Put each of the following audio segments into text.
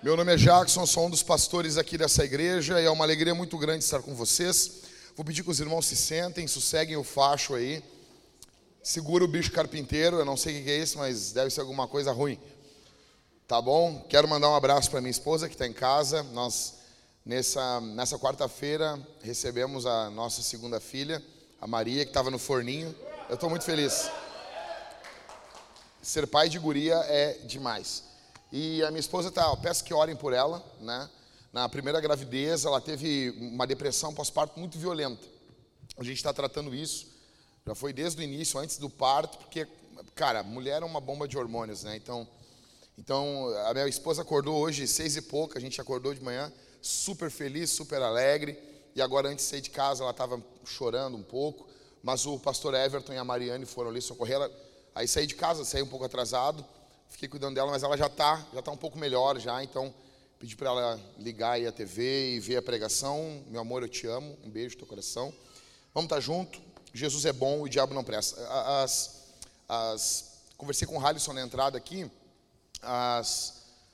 Meu nome é Jackson, sou um dos pastores aqui dessa igreja e é uma alegria muito grande estar com vocês. Vou pedir que os irmãos se sentem, sosseguem o facho aí. Segura o bicho carpinteiro, eu não sei o que é isso, mas deve ser alguma coisa ruim. Tá bom? Quero mandar um abraço para minha esposa que está em casa. Nós, nessa quarta-feira, recebemos a nossa segunda filha, a Maria, que estava no forninho. Eu estou muito feliz. Ser pai de guria é demais. E a minha esposa tá, peço que orem por ela, né? Na primeira gravidez, ela teve uma depressão pós-parto muito violenta. A gente está tratando isso, já foi desde o início, antes do parto, porque, cara, mulher é uma bomba de hormônios, né? Então a minha esposa acordou hoje, 6 e pouca, a gente acordou de manhã, super feliz, super alegre. E agora, antes de sair de casa, ela estava chorando um pouco, mas o pastor Everton e a Mariane foram ali socorrer ela. Aí saí de casa, saí um pouco atrasado, fiquei cuidando dela, mas ela já tá um pouco melhor já, então pedi para ela ligar aí a TV e ver a pregação. Meu amor, eu te amo, um beijo no teu coração. Vamos estar junto. Jesus é bom, o diabo não presta. Conversei com o Halisson na entrada aqui,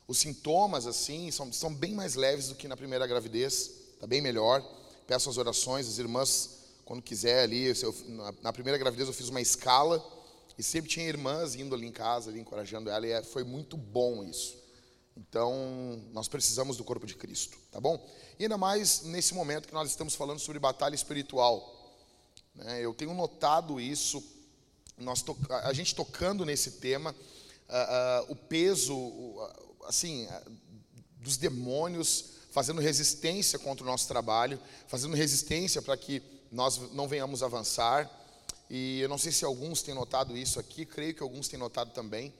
os sintomas assim são bem mais leves do que na primeira gravidez, tá bem melhor. Peço as orações, as irmãs, quando quiser ali, na primeira gravidez eu fiz uma escala, e sempre tinha irmãs indo ali em casa, ali encorajando ela, e foi muito bom isso. Então, nós precisamos do corpo de Cristo, tá bom? E ainda mais nesse momento que nós estamos falando sobre batalha espiritual, né? Eu tenho notado isso, a gente tocando nesse tema, o peso, assim, dos demônios, fazendo resistência contra o nosso trabalho, fazendo resistência para que nós não venhamos avançar. E eu não sei se alguns têm notado isso aqui, creio que alguns têm notado também.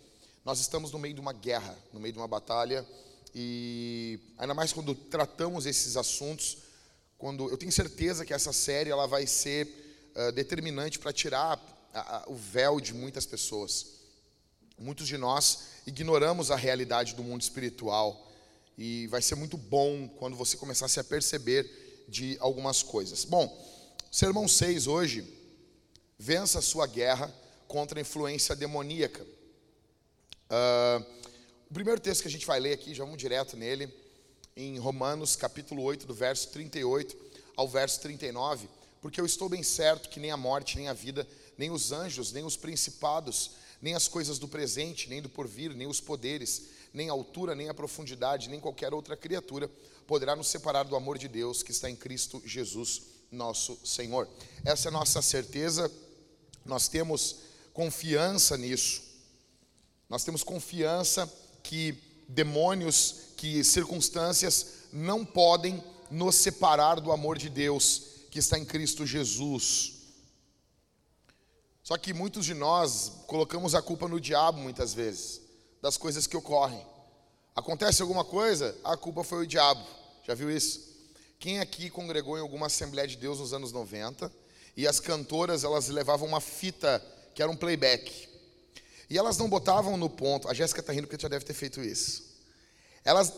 Nós estamos no meio de uma guerra, no meio de uma batalha, e ainda mais quando tratamos esses assuntos, eu tenho certeza que essa série ela vai ser determinante para tirar o véu de muitas pessoas. Muitos de nós ignoramos a realidade do mundo espiritual, e vai ser muito bom quando você começar a se aperceber de algumas coisas. Bom, sermão 6 hoje... Vença a sua guerra contra a influência demoníaca. O primeiro texto que a gente vai ler aqui, já vamos direto nele, em Romanos capítulo 8, do verso 38 ao verso 39, porque eu estou bem certo que nem a morte, nem a vida, nem os anjos, nem os principados, nem as coisas do presente, nem do porvir, nem os poderes, nem a altura, nem a profundidade, nem qualquer outra criatura poderá nos separar do amor de Deus que está em Cristo Jesus, nosso Senhor. Essa é a nossa certeza. Nós temos confiança nisso. Nós temos confiança que demônios, que circunstâncias não podem nos separar do amor de Deus que está em Cristo Jesus. Só que muitos de nós colocamos a culpa no diabo muitas vezes, das coisas que ocorrem. Acontece alguma coisa, a culpa foi o diabo. Já viu isso? Quem aqui congregou em alguma Assembleia de Deus nos anos 90? E as cantoras, elas levavam uma fita, que era um playback. E elas não botavam no ponto... A Jéssica está rindo porque já deve ter feito isso. Elas...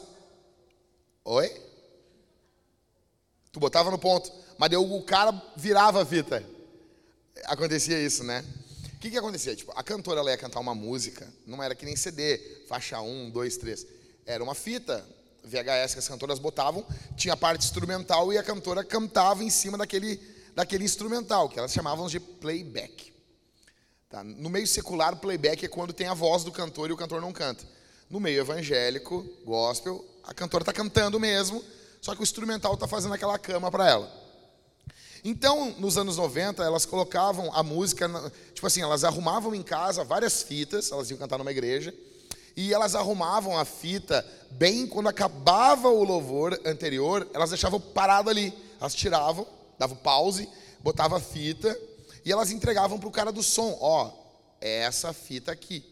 Oi? Tu botava no ponto. Mas o cara virava a fita. Acontecia isso, né? O que acontecia? Tipo, a cantora, ela ia cantar uma música. Não era que nem CD. Faixa 1, 2, 3. Era uma fita VHS que as cantoras botavam. Tinha a parte instrumental e a cantora cantava em cima daquele instrumental, que elas chamavam de playback. Tá? No meio secular, playback é quando tem a voz do cantor e o cantor não canta. No meio evangélico, gospel, a cantora está cantando mesmo, só que o instrumental está fazendo aquela cama para ela. Então, nos anos 90, elas colocavam a música, tipo assim, elas arrumavam em casa várias fitas, elas iam cantar numa igreja, e elas arrumavam a fita bem quando acabava o louvor anterior, elas deixavam parado ali, elas tiravam, davam pause, botavam a fita e elas entregavam para o cara do som, ó, é essa fita aqui.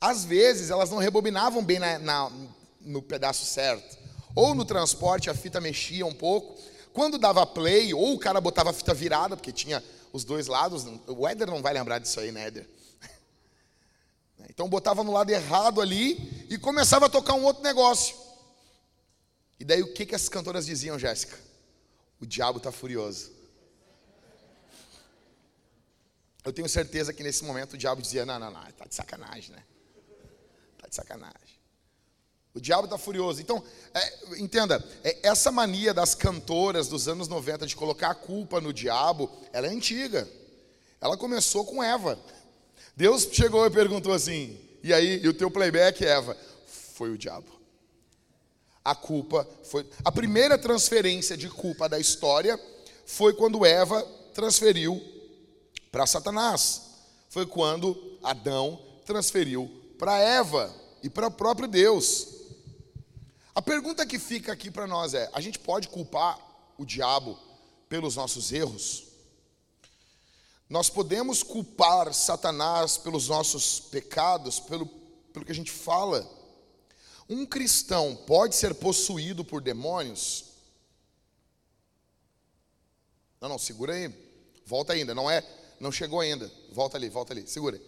Às vezes elas não rebobinavam bem no pedaço certo, ou no transporte a fita mexia um pouco, quando dava play, ou o cara botava a fita virada, porque tinha os dois lados, o Éder não vai lembrar disso aí, né, Éder? Então botava no lado errado ali e começava a tocar um outro negócio. E daí o que as cantoras diziam, Jéssica? O diabo está furioso. Eu tenho certeza que nesse momento o diabo dizia, não, está de sacanagem, né? Está de sacanagem. O diabo está furioso. Então, entenda, essa mania das cantoras dos anos 90 de colocar a culpa no diabo, ela é antiga. Ela começou com Eva. Deus chegou e perguntou assim, e aí, e o teu playback, Eva? Foi o diabo. A culpa foi... A primeira transferência de culpa da história foi quando Eva transferiu para Satanás. Foi quando Adão transferiu para Eva e para o próprio Deus. A pergunta que fica aqui para nós é, a gente pode culpar o diabo pelos nossos erros? Nós podemos culpar Satanás pelos nossos pecados, pelo que a gente fala? Um cristão pode ser possuído por demônios? Não, não, segura aí. Volta ainda, não é... Não chegou ainda. Volta ali. Segura.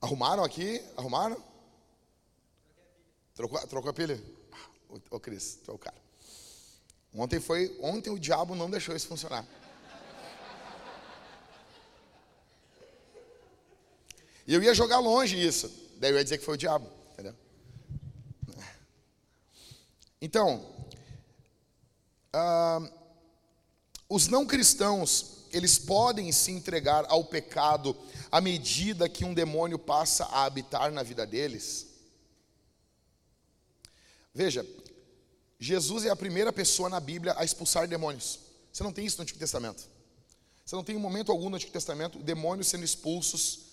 Arrumaram aqui? Arrumaram? Trocou a pilha? Ô, Cris, tu é o cara. Ontem o diabo não deixou isso funcionar. E eu ia jogar longe isso. Daí eu ia dizer que foi o diabo, entendeu? Então, os não cristãos, eles podem se entregar ao pecado à medida que um demônio passa a habitar na vida deles? Veja, Jesus é a primeira pessoa na Bíblia a expulsar demônios. Você não tem isso no Antigo Testamento. Você não tem em momento algum no Antigo Testamento demônios sendo expulsos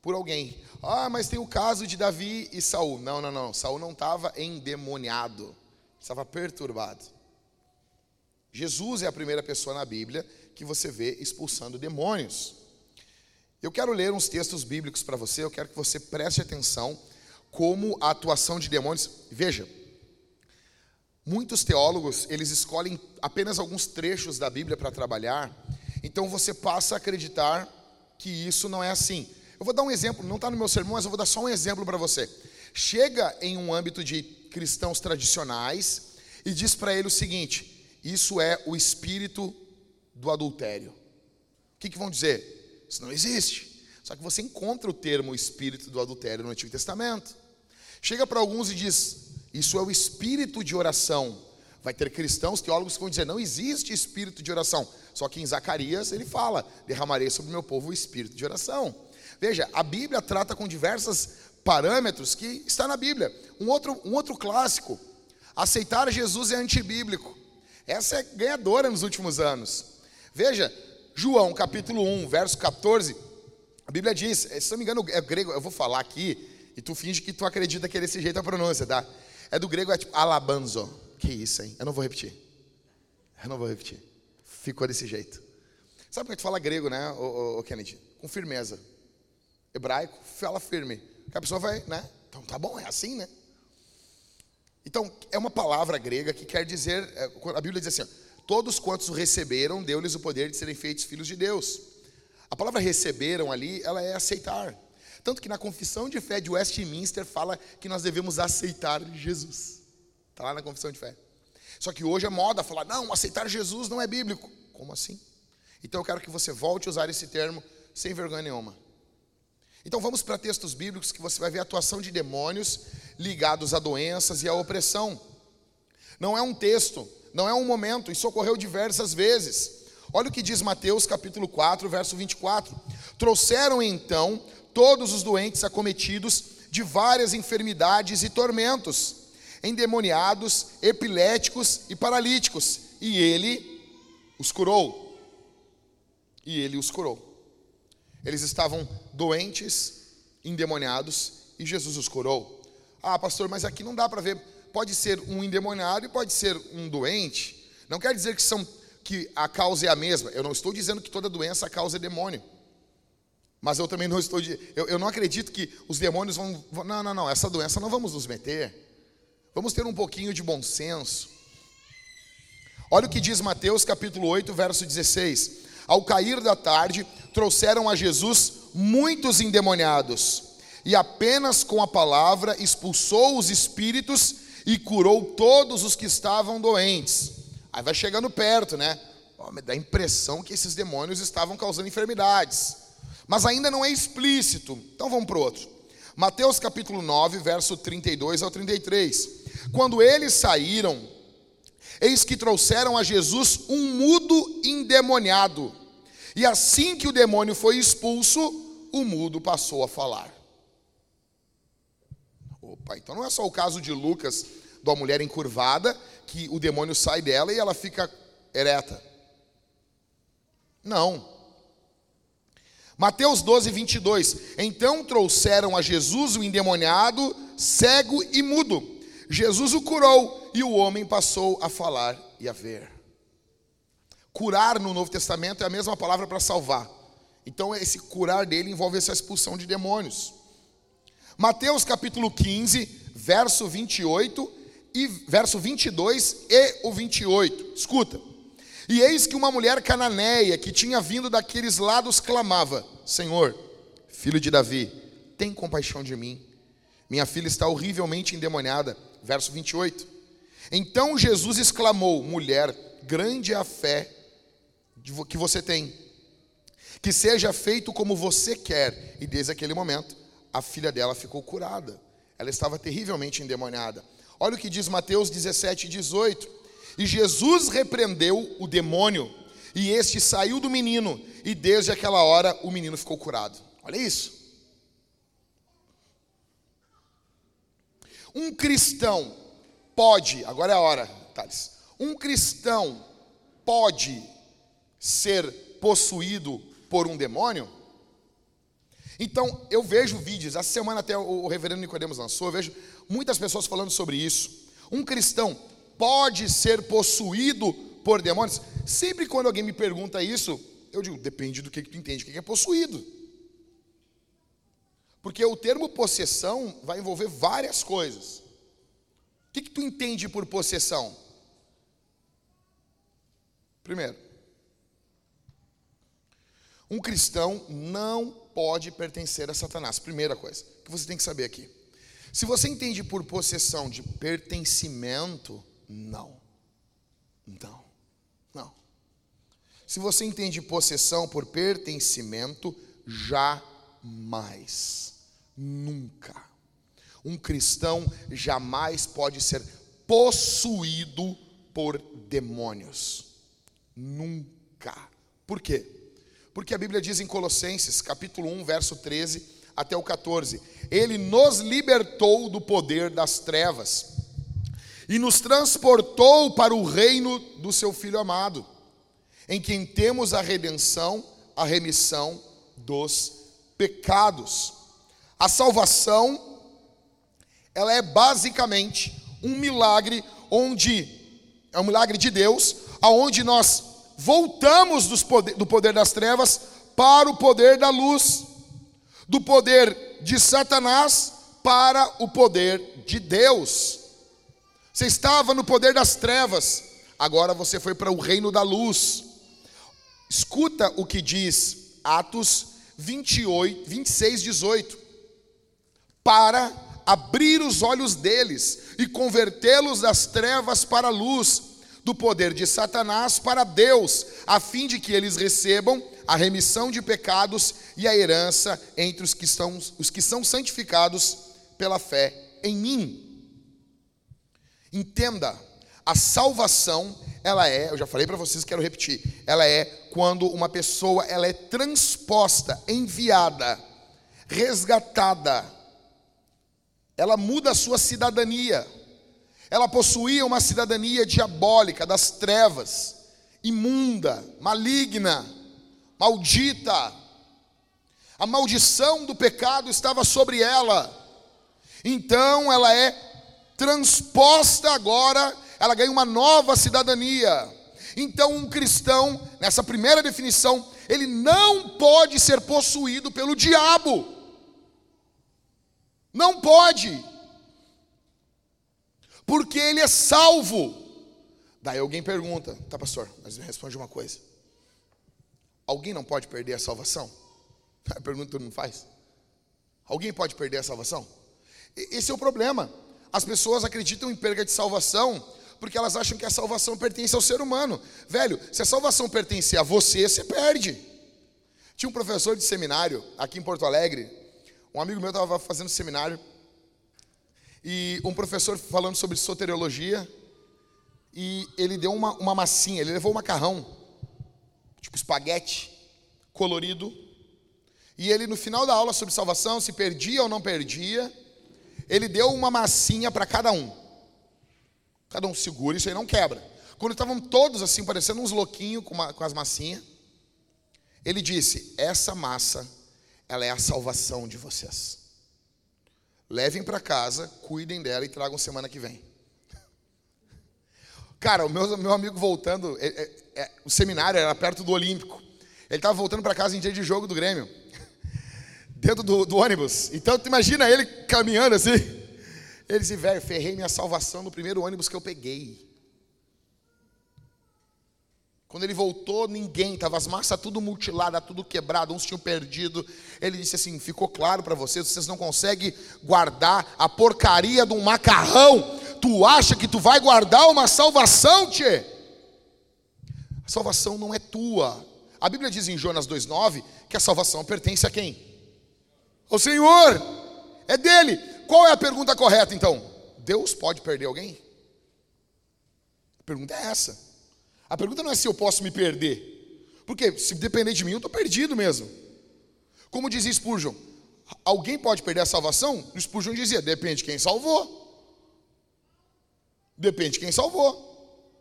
por alguém. Ah, mas tem o caso de Davi e Saul. Não. Saul não estava endemoniado. Estava perturbado. Jesus é a primeira pessoa na Bíblia que você vê expulsando demônios. Eu quero ler uns textos bíblicos para você, eu quero que você preste atenção como a atuação de demônios. Veja, muitos teólogos, eles escolhem apenas alguns trechos da Bíblia para trabalhar, então você passa a acreditar que isso não é assim. Eu vou dar um exemplo, não está no meu sermão, mas eu vou dar só um exemplo para você. Chega em um âmbito de cristãos tradicionais e diz para ele o seguinte... Isso é o espírito do adultério. O que vão dizer? Isso não existe. Só que você encontra o termo espírito do adultério no Antigo Testamento. Chega para alguns e diz, isso é o espírito de oração. Vai ter cristãos, teólogos que vão dizer, não existe espírito de oração. Só que em Zacarias ele fala, derramarei sobre o meu povo o espírito de oração. Veja, a Bíblia trata com diversos parâmetros que está na Bíblia. Um outro clássico, aceitar Jesus é antibíblico. Essa é ganhadora nos últimos anos. Veja, João, capítulo 1, verso 14. A Bíblia diz, se não me engano, é grego, eu vou falar aqui, e tu finge que tu acredita que é desse jeito a pronúncia, tá? É do grego, é tipo, alabanzo. Que isso, hein? Eu não vou repetir. Ficou desse jeito. Sabe por que tu fala grego, né, ô Kennedy? Com firmeza. Hebraico, fala firme. Que a pessoa vai, né? Então tá bom, é assim, né? Então, é uma palavra grega que quer dizer, a Bíblia diz assim, todos quantos o receberam, deu-lhes o poder de serem feitos filhos de Deus. A palavra receberam ali, ela é aceitar. Tanto que na confissão de fé de Westminster fala que nós devemos aceitar Jesus. Está lá na confissão de fé. Só que hoje é moda falar, não, aceitar Jesus não é bíblico. Como assim? Então eu quero que você volte a usar esse termo sem vergonha nenhuma. Então vamos para textos bíblicos que você vai ver a atuação de demônios ligados a doenças e a opressão. Não é um texto, não é um momento, isso ocorreu diversas vezes. Olha o que diz Mateus capítulo 4, verso 24. Trouxeram então todos os doentes acometidos de várias enfermidades e tormentos, endemoniados, epiléticos e paralíticos, e ele os curou. Eles estavam doentes, endemoniados, e Jesus os curou. Ah, pastor, mas aqui não dá para ver. Pode ser um endemoniado e pode ser um doente. Não quer dizer que a causa é a mesma. Eu não estou dizendo que toda doença a causa é demônio. Mas eu também não estou... Eu não acredito que os demônios vão... Não, essa doença não vamos nos meter. Vamos ter um pouquinho de bom senso. Olha o que diz Mateus capítulo 8, verso 16. Ao cair da tarde, trouxeram a Jesus muitos endemoniados, e apenas com a palavra expulsou os espíritos e curou todos os que estavam doentes. Aí vai chegando perto, né? Oh, dá a impressão que esses demônios estavam causando enfermidades. Mas ainda não é explícito. Então vamos para o outro. Mateus capítulo 9, verso 32 ao 33. Quando eles saíram, eis que trouxeram a Jesus um mudo endemoniado. E assim que o demônio foi expulso, o mudo passou a falar. Opa, então não é só o caso de Lucas, da mulher encurvada, que o demônio sai dela e ela fica ereta. Não. Mateus 12, 22. Então trouxeram a Jesus o endemoniado, cego e mudo. Jesus o curou e o homem passou a falar e a ver. Curar no Novo Testamento é a mesma palavra para salvar. Então esse curar dele envolve essa expulsão de demônios. Mateus capítulo 15, verso 28 e verso 22 e o 28. Escuta. E eis que uma mulher cananeia que tinha vindo daqueles lados clamava: Senhor, filho de Davi, tem compaixão de mim. Minha filha está horrivelmente endemoniada. Verso 28. Então Jesus exclamou: mulher, grande é a fé que você tem. Que seja feito como você quer. E desde aquele momento, a filha dela ficou curada. Ela estava terrivelmente endemoniada. Olha o que diz Mateus 17, 18. E Jesus repreendeu o demônio, e este saiu do menino, e desde aquela hora o menino ficou curado. Olha isso. Um cristão pode, agora é a hora, Thales, um cristão pode ser possuído por um demônio? Então, eu vejo vídeos, essa semana até o reverendo Nicodemus lançou, eu vejo muitas pessoas falando sobre isso. Um cristão pode ser possuído por demônios? Sempre quando alguém me pergunta isso, eu digo, depende do que tu entende, o que é possuído. Porque o termo possessão vai envolver várias coisas. O que tu entende por possessão? Primeiro, um cristão não pode pertencer a Satanás. Primeira coisa que você tem que saber aqui. Se você entende por possessão de pertencimento, não. Se você entende possessão por pertencimento, jamais, nunca. Um cristão jamais pode ser possuído por demônios. Nunca. Por quê? Porque a Bíblia diz em Colossenses, capítulo 1, verso 13 até o 14. Ele nos libertou do poder das trevas e nos transportou para o reino do seu Filho amado, em quem temos a redenção, a remissão dos pecados. A salvação, ela é basicamente um milagre é um milagre de Deus, onde nós voltamos do poder das trevas para o poder da luz, do poder de Satanás para o poder de Deus. Você estava no poder das trevas, agora você foi para o reino da luz. Escuta o que diz Atos 26, 18. Para abrir os olhos deles e convertê-los das trevas para a luz, do poder de Satanás para Deus, a fim de que eles recebam a remissão de pecados e a herança entre os que são santificados pela fé em mim. Entenda, a salvação, ela é, eu já falei para vocês, quero repetir, ela é quando uma pessoa, ela é transposta, enviada, resgatada. Ela muda a sua cidadania. Ela possuía uma cidadania diabólica, das trevas, imunda, maligna, maldita. A maldição do pecado estava sobre ela. Então ela é transposta agora, ela ganha uma nova cidadania. Então um cristão, nessa primeira definição, ele não pode ser possuído pelo diabo. Não pode. Porque ele é salvo. Daí alguém pergunta, tá pastor, mas me responde uma coisa. Alguém não pode perder a salvação? A pergunta que todo mundo faz. Alguém pode perder a salvação? Esse é o problema. As pessoas acreditam em perda de salvação porque elas acham que a salvação pertence ao ser humano. Velho, se a salvação pertencer a você, você perde. Tinha um professor de seminário aqui em Porto Alegre, Um amigo meu estava fazendo seminário e um professor falando sobre soteriologia, e ele deu uma massinha, ele levou um macarrão, tipo espaguete, colorido, e ele no final da aula sobre salvação, se perdia ou não perdia, ele deu uma massinha para cada um. Cada um segura, isso aí não quebra. Quando estavam todos assim, parecendo uns louquinhos com as massinhas, ele disse, essa massa, ela é a salvação de vocês. Levem para casa, cuidem dela e tragam semana que vem. Cara, o meu amigo voltando, o seminário era perto do Olímpico. Ele estava voltando para casa em dia de jogo do Grêmio, dentro do ônibus. Então, tu imagina ele caminhando assim. Ele disse, velho, ferrei minha salvação no primeiro ônibus que eu peguei. Quando ele voltou, ninguém, estava as massas tudo mutiladas, tudo quebrado, uns tinham perdido. Ele disse assim, ficou claro para vocês, vocês não conseguem guardar a porcaria de um macarrão. Tu acha que tu vai guardar uma salvação, tchê? A salvação não é tua. A Bíblia diz em Jonas 2,9 que a salvação pertence a quem? Ao Senhor. É dele. Qual é a pergunta correta então? Deus pode perder alguém? A pergunta é essa. A pergunta não é se eu posso me perder. Porque se depender de mim, eu estou perdido mesmo. Como dizia Spurgeon, alguém pode perder a salvação? O Spurgeon dizia, depende de quem salvou. Depende de quem salvou.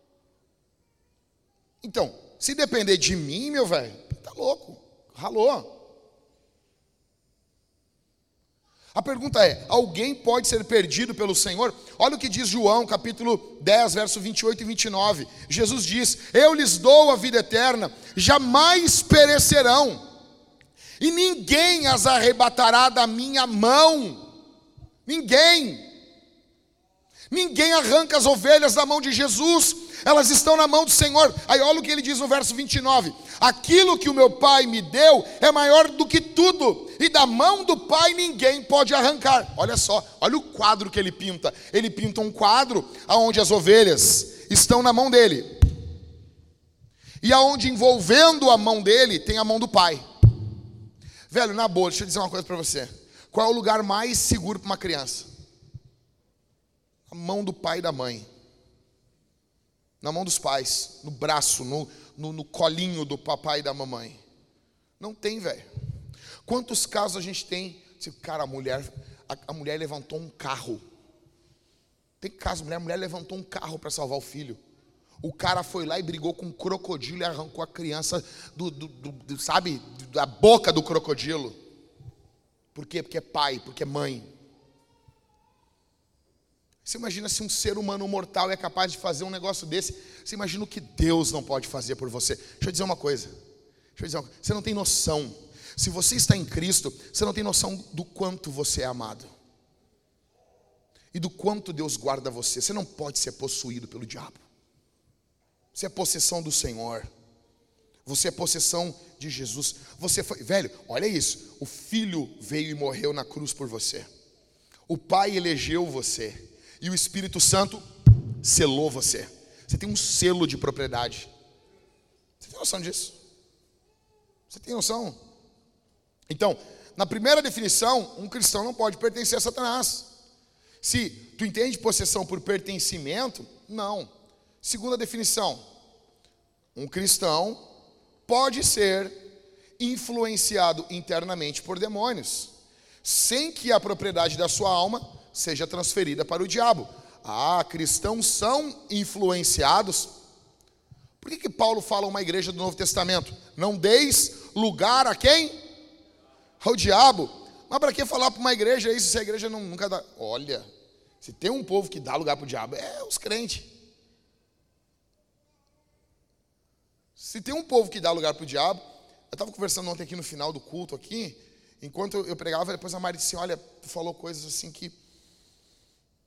Então, se depender de mim, meu velho, tá louco, ralou. A pergunta é, alguém pode ser perdido pelo Senhor? Olha o que diz João, capítulo 10, verso 28 e 29. Jesus diz, eu lhes dou a vida eterna, jamais perecerão, e ninguém as arrebatará da minha mão. Ninguém arranca as ovelhas da mão de Jesus, elas estão na mão do Senhor. Aí olha o que ele diz no verso 29. Aquilo que o meu Pai me deu é maior do que tudo, e da mão do Pai ninguém pode arrancar. Olha só, olha o quadro que ele pinta. Ele pinta um quadro onde as ovelhas estão na mão dele, e aonde envolvendo a mão dele tem a mão do Pai. Velho, na boa, deixa eu dizer uma coisa para você. Qual é o lugar mais seguro para uma criança? A mão do pai e da mãe. Na mão dos pais, no braço, no colinho do papai e da mamãe. Não tem, velho. Quantos casos a gente tem? Tipo, cara, a mulher levantou um carro. Tem caso, a mulher levantou um carro para salvar o filho. O cara foi lá e brigou com um crocodilo e arrancou a criança sabe, da boca do crocodilo. Por quê? Porque é pai, porque é mãe. Você imagina se um ser humano mortal é capaz de fazer um negócio desse? Você imagina o que Deus não pode fazer por você? Deixa eu dizer uma coisa. Você não tem noção. Se você está em Cristo, você não tem noção do quanto você é amado. E do quanto Deus guarda você. Você não pode ser possuído pelo diabo. Você é possessão do Senhor. Você é possessão de Jesus. Você foi... Velho, olha isso. O Filho veio e morreu na cruz por você. O Pai elegeu você. E o Espírito Santo selou você. Você tem um selo de propriedade. Você tem noção disso? Você tem noção? Então, na primeira definição, um cristão não pode pertencer a Satanás. Se tu entende possessão por pertencimento, não. Segunda definição, um cristão pode ser influenciado internamente por demônios, sem que a propriedade da sua alma seja transferida para o diabo. Ah, cristãos são influenciados. Por que Paulo fala a uma igreja do Novo Testamento? Não deis lugar a quem? Ao diabo. Mas para que falar para uma igreja isso se a igreja nunca dá? Olha, se tem um povo que dá lugar para o diabo, é os crentes. Se tem um povo que dá lugar para o diabo... Eu estava conversando ontem aqui no final do culto aqui, enquanto eu pregava, depois a Mari disse, olha, tu falou coisas assim que...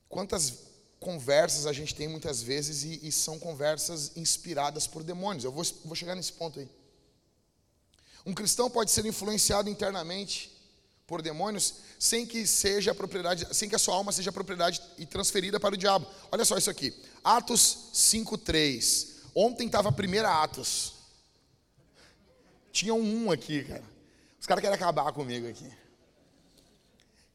Quantas conversas a gente tem muitas vezes e são conversas inspiradas por demônios. Eu vou chegar nesse ponto aí. Um cristão pode ser influenciado internamente por demônios sem que a sua alma seja propriedade e transferida para o diabo. Olha só isso aqui. Atos 5:3. Ontem estava a primeira Atos. Tinha um aqui, cara. Os caras querem acabar comigo aqui.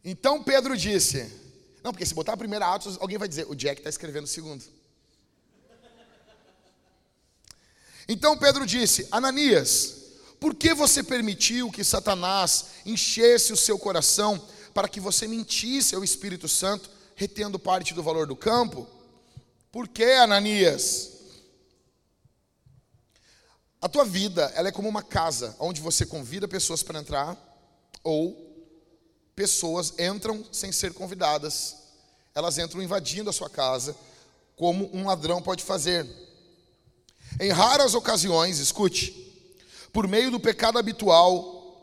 Então Pedro disse... Não, porque se botar a primeira Atos, alguém vai dizer, o Jack está escrevendo o segundo. Então Pedro disse, Ananias, por que você permitiu que Satanás enchesse o seu coração para que você mentisse ao Espírito Santo, retendo parte do valor do campo? Por que, Ananias? A tua vida, ela é como uma casa, onde você convida pessoas para entrar, ou pessoas entram sem ser convidadas. Elas entram invadindo a sua casa, como um ladrão pode fazer. Em raras ocasiões, escute, por meio do pecado habitual,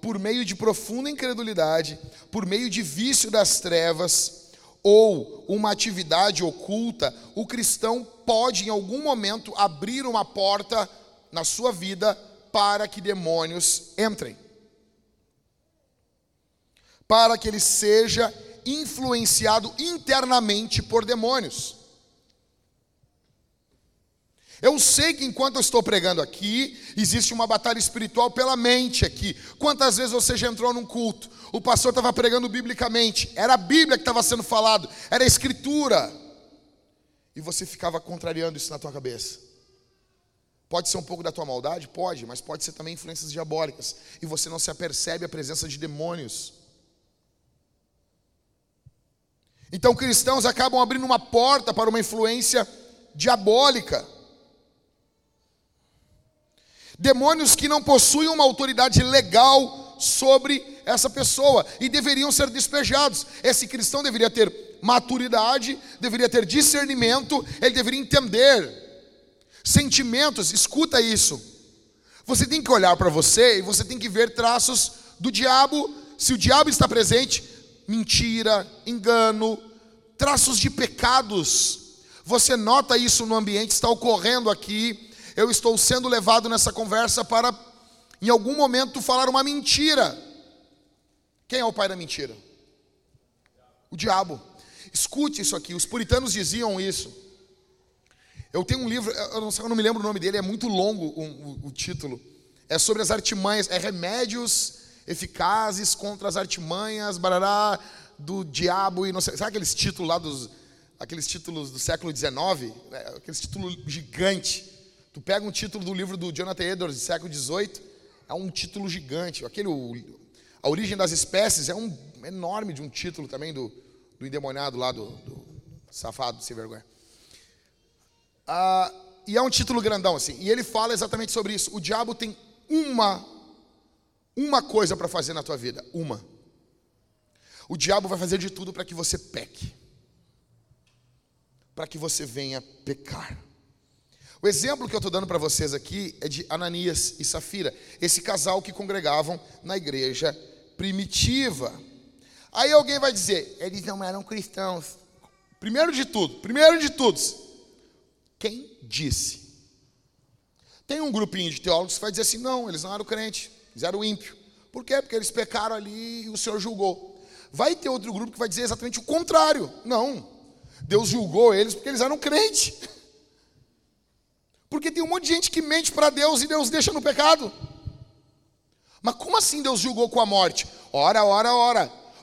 por meio de profunda incredulidade, por meio de vício das trevas ou uma atividade oculta, o cristão pode em algum momento abrir uma porta na sua vida para que demônios entrem. Para que ele seja influenciado internamente por demônios. Eu sei que enquanto eu estou pregando aqui, existe uma batalha espiritual pela mente aqui. Quantas vezes você já entrou num culto? O pastor estava pregando biblicamente. Era a Bíblia que estava sendo falado. Era a Escritura. E você ficava contrariando isso na tua cabeça. Pode ser um pouco da tua maldade? Pode, mas pode ser também influências diabólicas. E você não se apercebe a presença de demônios. Então cristãos acabam abrindo uma porta para uma influência diabólica. Demônios que não possuem uma autoridade legal sobre essa pessoa e deveriam ser despejados. Esse cristão deveria ter maturidade, deveria ter discernimento, ele deveria entender sentimentos. Escuta isso. Você tem que olhar para você e você tem que ver traços do diabo. Se o diabo está presente, mentira, engano, traços de pecados. Você nota isso no ambiente, está ocorrendo aqui. Eu estou sendo levado nessa conversa para, em algum momento, falar uma mentira. Quem é o pai da mentira? O diabo. Escute isso aqui, os puritanos diziam isso. Eu tenho um livro, eu não me lembro o nome dele, é muito longo o título. É sobre as artimanhas, é remédios eficazes contra as artimanhas, barará, do diabo e não sei. Sabe aqueles títulos lá, aqueles títulos do século XIX? Aqueles títulos gigantes. Tu pega um título do livro do Jonathan Edwards, do século XVIII, é um título gigante. A Origem das Espécies é um enorme de um título também do endemoniado lá, do safado, sem vergonha. E é um título grandão, assim. E ele fala exatamente sobre isso. O diabo tem uma coisa para fazer na tua vida. Uma. O diabo vai fazer de tudo para que você peque. Para que você venha pecar. O exemplo que eu estou dando para vocês aqui é de Ananias e Safira, esse casal que congregavam na igreja primitiva. Aí alguém vai dizer, eles não eram cristãos. Primeiro de tudo, quem disse? Tem um grupinho de teólogos que vai dizer assim, não, eles não eram crentes, eles eram ímpios. Por quê? Porque eles pecaram ali e o Senhor julgou. Vai ter outro grupo que vai dizer exatamente o contrário. Não, Deus julgou eles porque eles eram crentes. Porque tem um monte de gente que mente para Deus e Deus deixa no pecado. Mas como assim Deus julgou com a morte? Ora.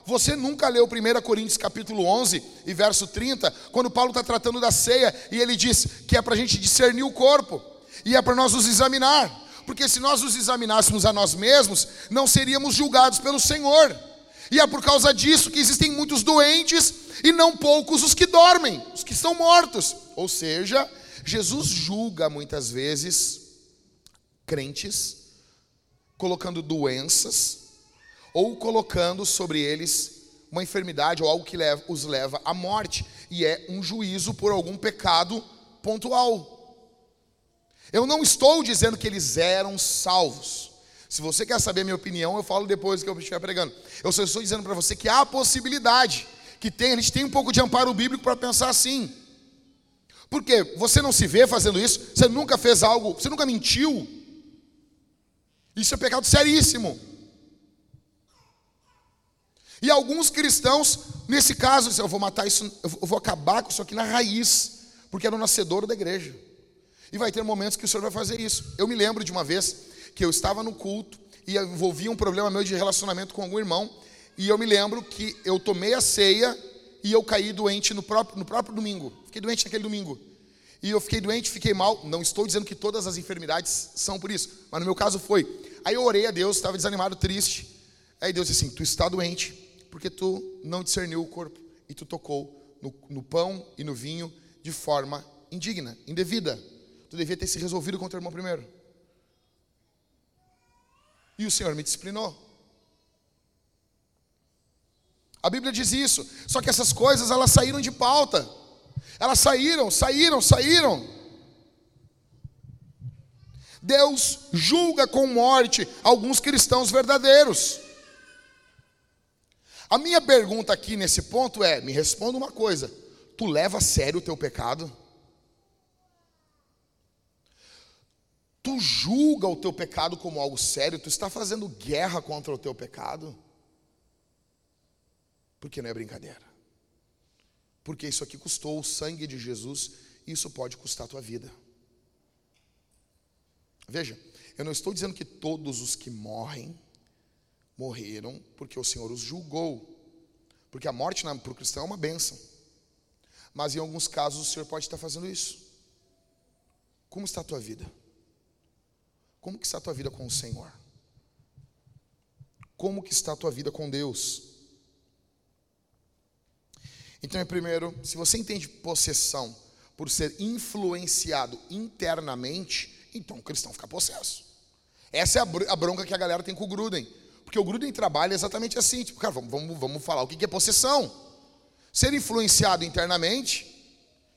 Você nunca leu 1 Coríntios capítulo 11 e verso 30, quando Paulo está tratando da ceia e ele diz que é para a gente discernir o corpo. E é para nós nos examinar. Porque se nós nos examinássemos a nós mesmos, não seríamos julgados pelo Senhor. E é por causa disso que existem muitos doentes e não poucos os que dormem, os que estão mortos. Ou seja... Jesus julga muitas vezes crentes, colocando doenças, ou colocando sobre eles uma enfermidade ou algo que os leva à morte. E é um juízo por algum pecado pontual. Eu não estou dizendo que eles eram salvos. Se você quer saber a minha opinião, eu falo depois que eu estiver pregando. Eu só estou dizendo para você que há a possibilidade, a gente tem um pouco de amparo bíblico para pensar assim. Por quê? Você não se vê fazendo isso, você nunca fez algo, você nunca mentiu. Isso é pecado seríssimo. E alguns cristãos, nesse caso, dizem, eu vou matar isso, eu vou acabar com isso aqui na raiz, porque era o nascedouro da igreja. E vai ter momentos que o Senhor vai fazer isso. Eu me lembro de uma vez que eu estava no culto, e envolvia um problema meu de relacionamento com algum irmão. E eu me lembro que eu tomei a ceia e eu caí doente no próprio domingo. Fiquei doente naquele domingo. E eu fiquei doente, fiquei mal. Não estou dizendo que todas as enfermidades são por isso, mas no meu caso foi. Aí eu orei a Deus, estava desanimado, triste. Aí Deus disse assim: tu está doente porque tu não discerniu o corpo. E tu tocou no pão e no vinho de forma indigna, indevida. Tu devia ter se resolvido com o teu irmão primeiro. E o Senhor me disciplinou. A Bíblia diz isso. Só que essas coisas, elas saíram de pauta. Elas saíram. Deus julga com morte alguns cristãos verdadeiros. A minha pergunta aqui nesse ponto é: me responda uma coisa. Tu leva a sério o teu pecado? Tu julga o teu pecado como algo sério? Tu está fazendo guerra contra o teu pecado? Porque não é brincadeira. Porque isso aqui custou o sangue de Jesus e isso pode custar a tua vida. Veja, eu não estou dizendo que todos os que morrem morreram porque o Senhor os julgou. Porque a morte para o cristão é uma bênção. Mas em alguns casos o Senhor pode estar fazendo isso. Como está a tua vida? Como que está a tua vida com o Senhor? Como que está a tua vida com Deus? Então, primeiro, se você entende possessão por ser influenciado internamente, então o cristão fica possesso. Essa é a bronca que a galera tem com o Grudem. Porque o Grudem trabalha exatamente assim. Tipo, cara, vamos falar o que é possessão. Ser influenciado internamente,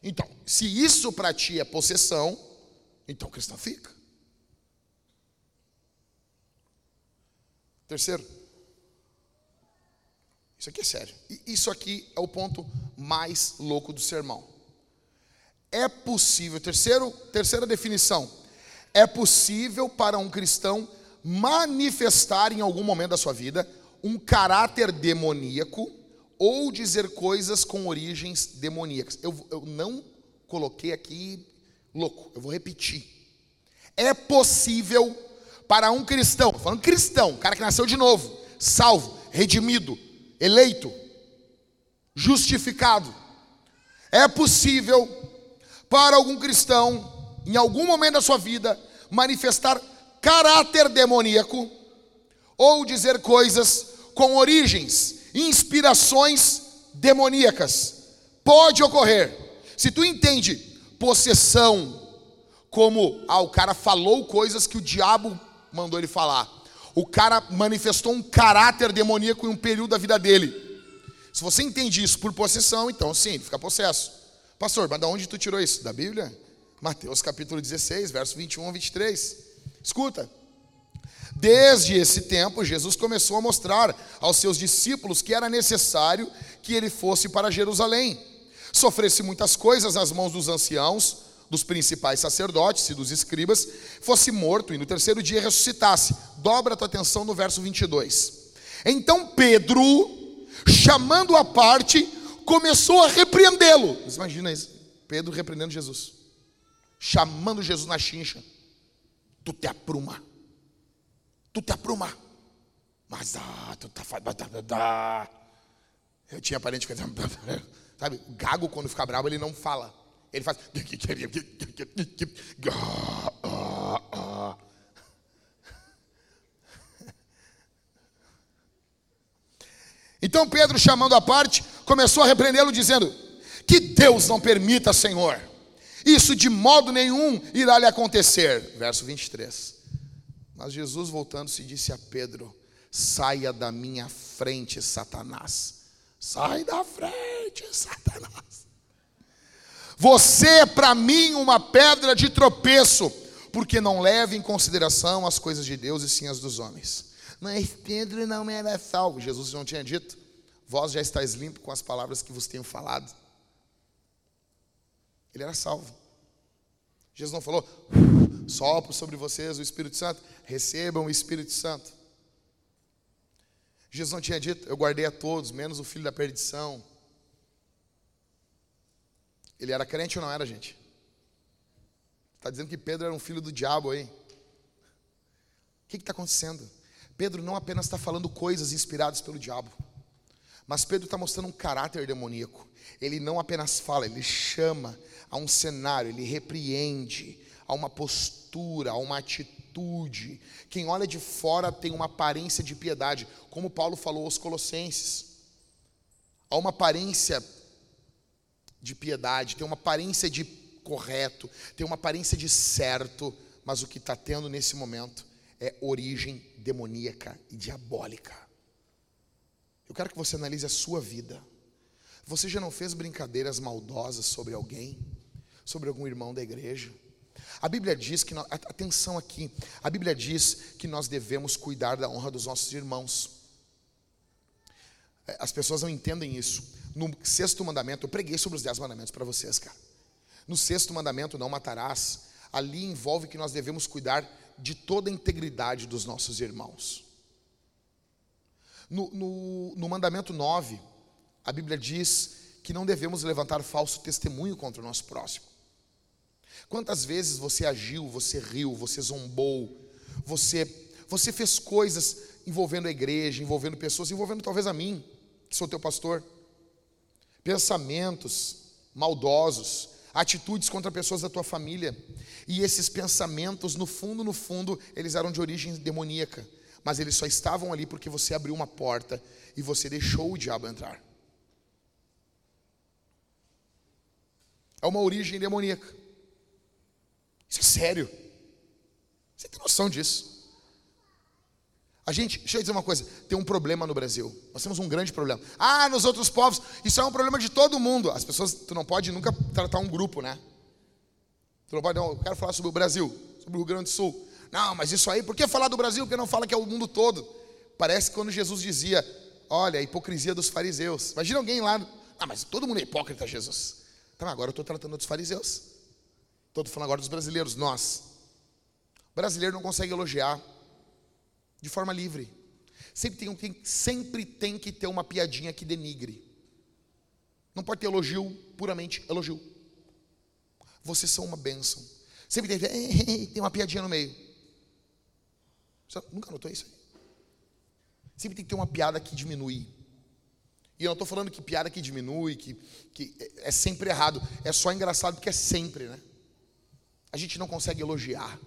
então, se isso para ti é possessão, então o cristão fica. Terceiro, isso aqui é sério. Isso aqui é o ponto mais louco do sermão. É possível, terceira definição, é possível para um cristão manifestar em algum momento da sua vida um caráter demoníaco ou dizer coisas com origens demoníacas. Eu não coloquei aqui louco, eu vou repetir. É possível para um cristão, falando cristão, cara que nasceu de novo, salvo, redimido, eleito, justificado. É possível para algum cristão, em algum momento da sua vida, manifestar caráter demoníaco ou dizer coisas com origens, inspirações demoníacas. Pode ocorrer. Se tu entende possessão como, o cara falou coisas que o diabo mandou ele falar. O cara manifestou um caráter demoníaco em um período da vida dele. Se você entende isso por possessão, então sim, fica possesso. Pastor, mas de onde tu tirou isso? Da Bíblia? Mateus capítulo 16, verso 21 a 23. Escuta. Desde esse tempo, Jesus começou a mostrar aos seus discípulos que era necessário que ele fosse para Jerusalém. Sofresse muitas coisas nas mãos dos anciãos, dos principais sacerdotes e dos escribas, fosse morto e no terceiro dia ressuscitasse. Dobra a tua atenção no verso 22. Então Pedro, chamando-o à parte, começou a repreendê-lo. Você imagina isso, Pedro repreendendo Jesus. Chamando Jesus na chincha. Tu te apruma. Tu te apruma. Mas tu tá fazendo. Eu tinha parente que sabe, o gago quando fica bravo ele não fala. Ele faz. Então Pedro, chamando à parte, começou a repreendê-lo, dizendo: que Deus não permita, Senhor, isso de modo nenhum irá lhe acontecer. Verso 23. Mas Jesus, voltando-se, disse a Pedro: saia da minha frente, Satanás. Sai da frente, Satanás. Você é para mim uma pedra de tropeço, porque não leva em consideração as coisas de Deus e sim as dos homens. Mas Pedro não era salvo. Jesus não tinha dito: vós já estáis limpos com as palavras que vos tenho falado. Ele era salvo. Jesus não falou: sopro sobre vocês o Espírito Santo, recebam o Espírito Santo. Jesus não tinha dito: eu guardei a todos, menos o filho da perdição. Ele era crente ou não era, gente? Está dizendo que Pedro era um filho do diabo aí. O que está acontecendo? Pedro não apenas está falando coisas inspiradas pelo diabo, mas Pedro está mostrando um caráter demoníaco. Ele não apenas fala, ele chama a um cenário, ele repreende, a uma postura, a uma atitude. Quem olha de fora tem uma aparência de piedade, como Paulo falou aos Colossenses. Há uma aparência de piedade, tem uma aparência de correto, tem uma aparência de certo, mas o que está tendo nesse momento é origem demoníaca e diabólica. Eu quero que você analise a sua vida. Você já não fez brincadeiras maldosas sobre alguém? Sobre algum irmão da igreja? A Bíblia diz que, atenção aqui, a Bíblia diz que nós devemos cuidar da honra dos nossos irmãos. As pessoas não entendem isso. No sexto mandamento, eu preguei sobre os 10 mandamentos para vocês, cara. No sexto mandamento, não matarás. Ali envolve que nós devemos cuidar de toda a integridade dos nossos irmãos. No mandamento 9, a Bíblia diz que não devemos levantar falso testemunho contra o nosso próximo. Quantas vezes você agiu, você riu, você zombou, você fez coisas envolvendo a igreja, envolvendo pessoas, envolvendo talvez a mim, que sou teu pastor. Pensamentos maldosos, atitudes contra pessoas da tua família. E esses pensamentos, no fundo, eles eram de origem demoníaca. Mas eles só estavam ali porque você abriu uma porta e você deixou o diabo entrar. É uma origem demoníaca. Isso é sério. Você tem noção disso? A gente, deixa eu dizer uma coisa, tem um problema no Brasil. Nós temos um grande problema. Ah, nos outros povos, isso é um problema de todo mundo. As pessoas, tu não pode nunca tratar um grupo, né? Tu não pode, não, eu quero falar sobre o Brasil, sobre o Rio Grande do Sul. Não, mas isso aí, por que falar do Brasil? Porque não fala que é o mundo todo. Parece que quando Jesus dizia, olha, a hipocrisia dos fariseus. Imagina alguém lá, ah, mas todo mundo é hipócrita, Jesus. Então agora eu estou tratando dos fariseus. Estou falando agora dos brasileiros, nós. O brasileiro não consegue elogiar de forma livre. Sempre tem que ter uma piadinha que denigre. Não pode ter elogio, puramente elogio. Vocês são uma bênção. Sempre tem uma piadinha no meio. Você nunca notou isso aí? Sempre tem que ter uma piada que diminui. E eu não estou falando que piada que diminui, que é sempre errado. É só engraçado porque é sempre, né? A gente não consegue elogiar.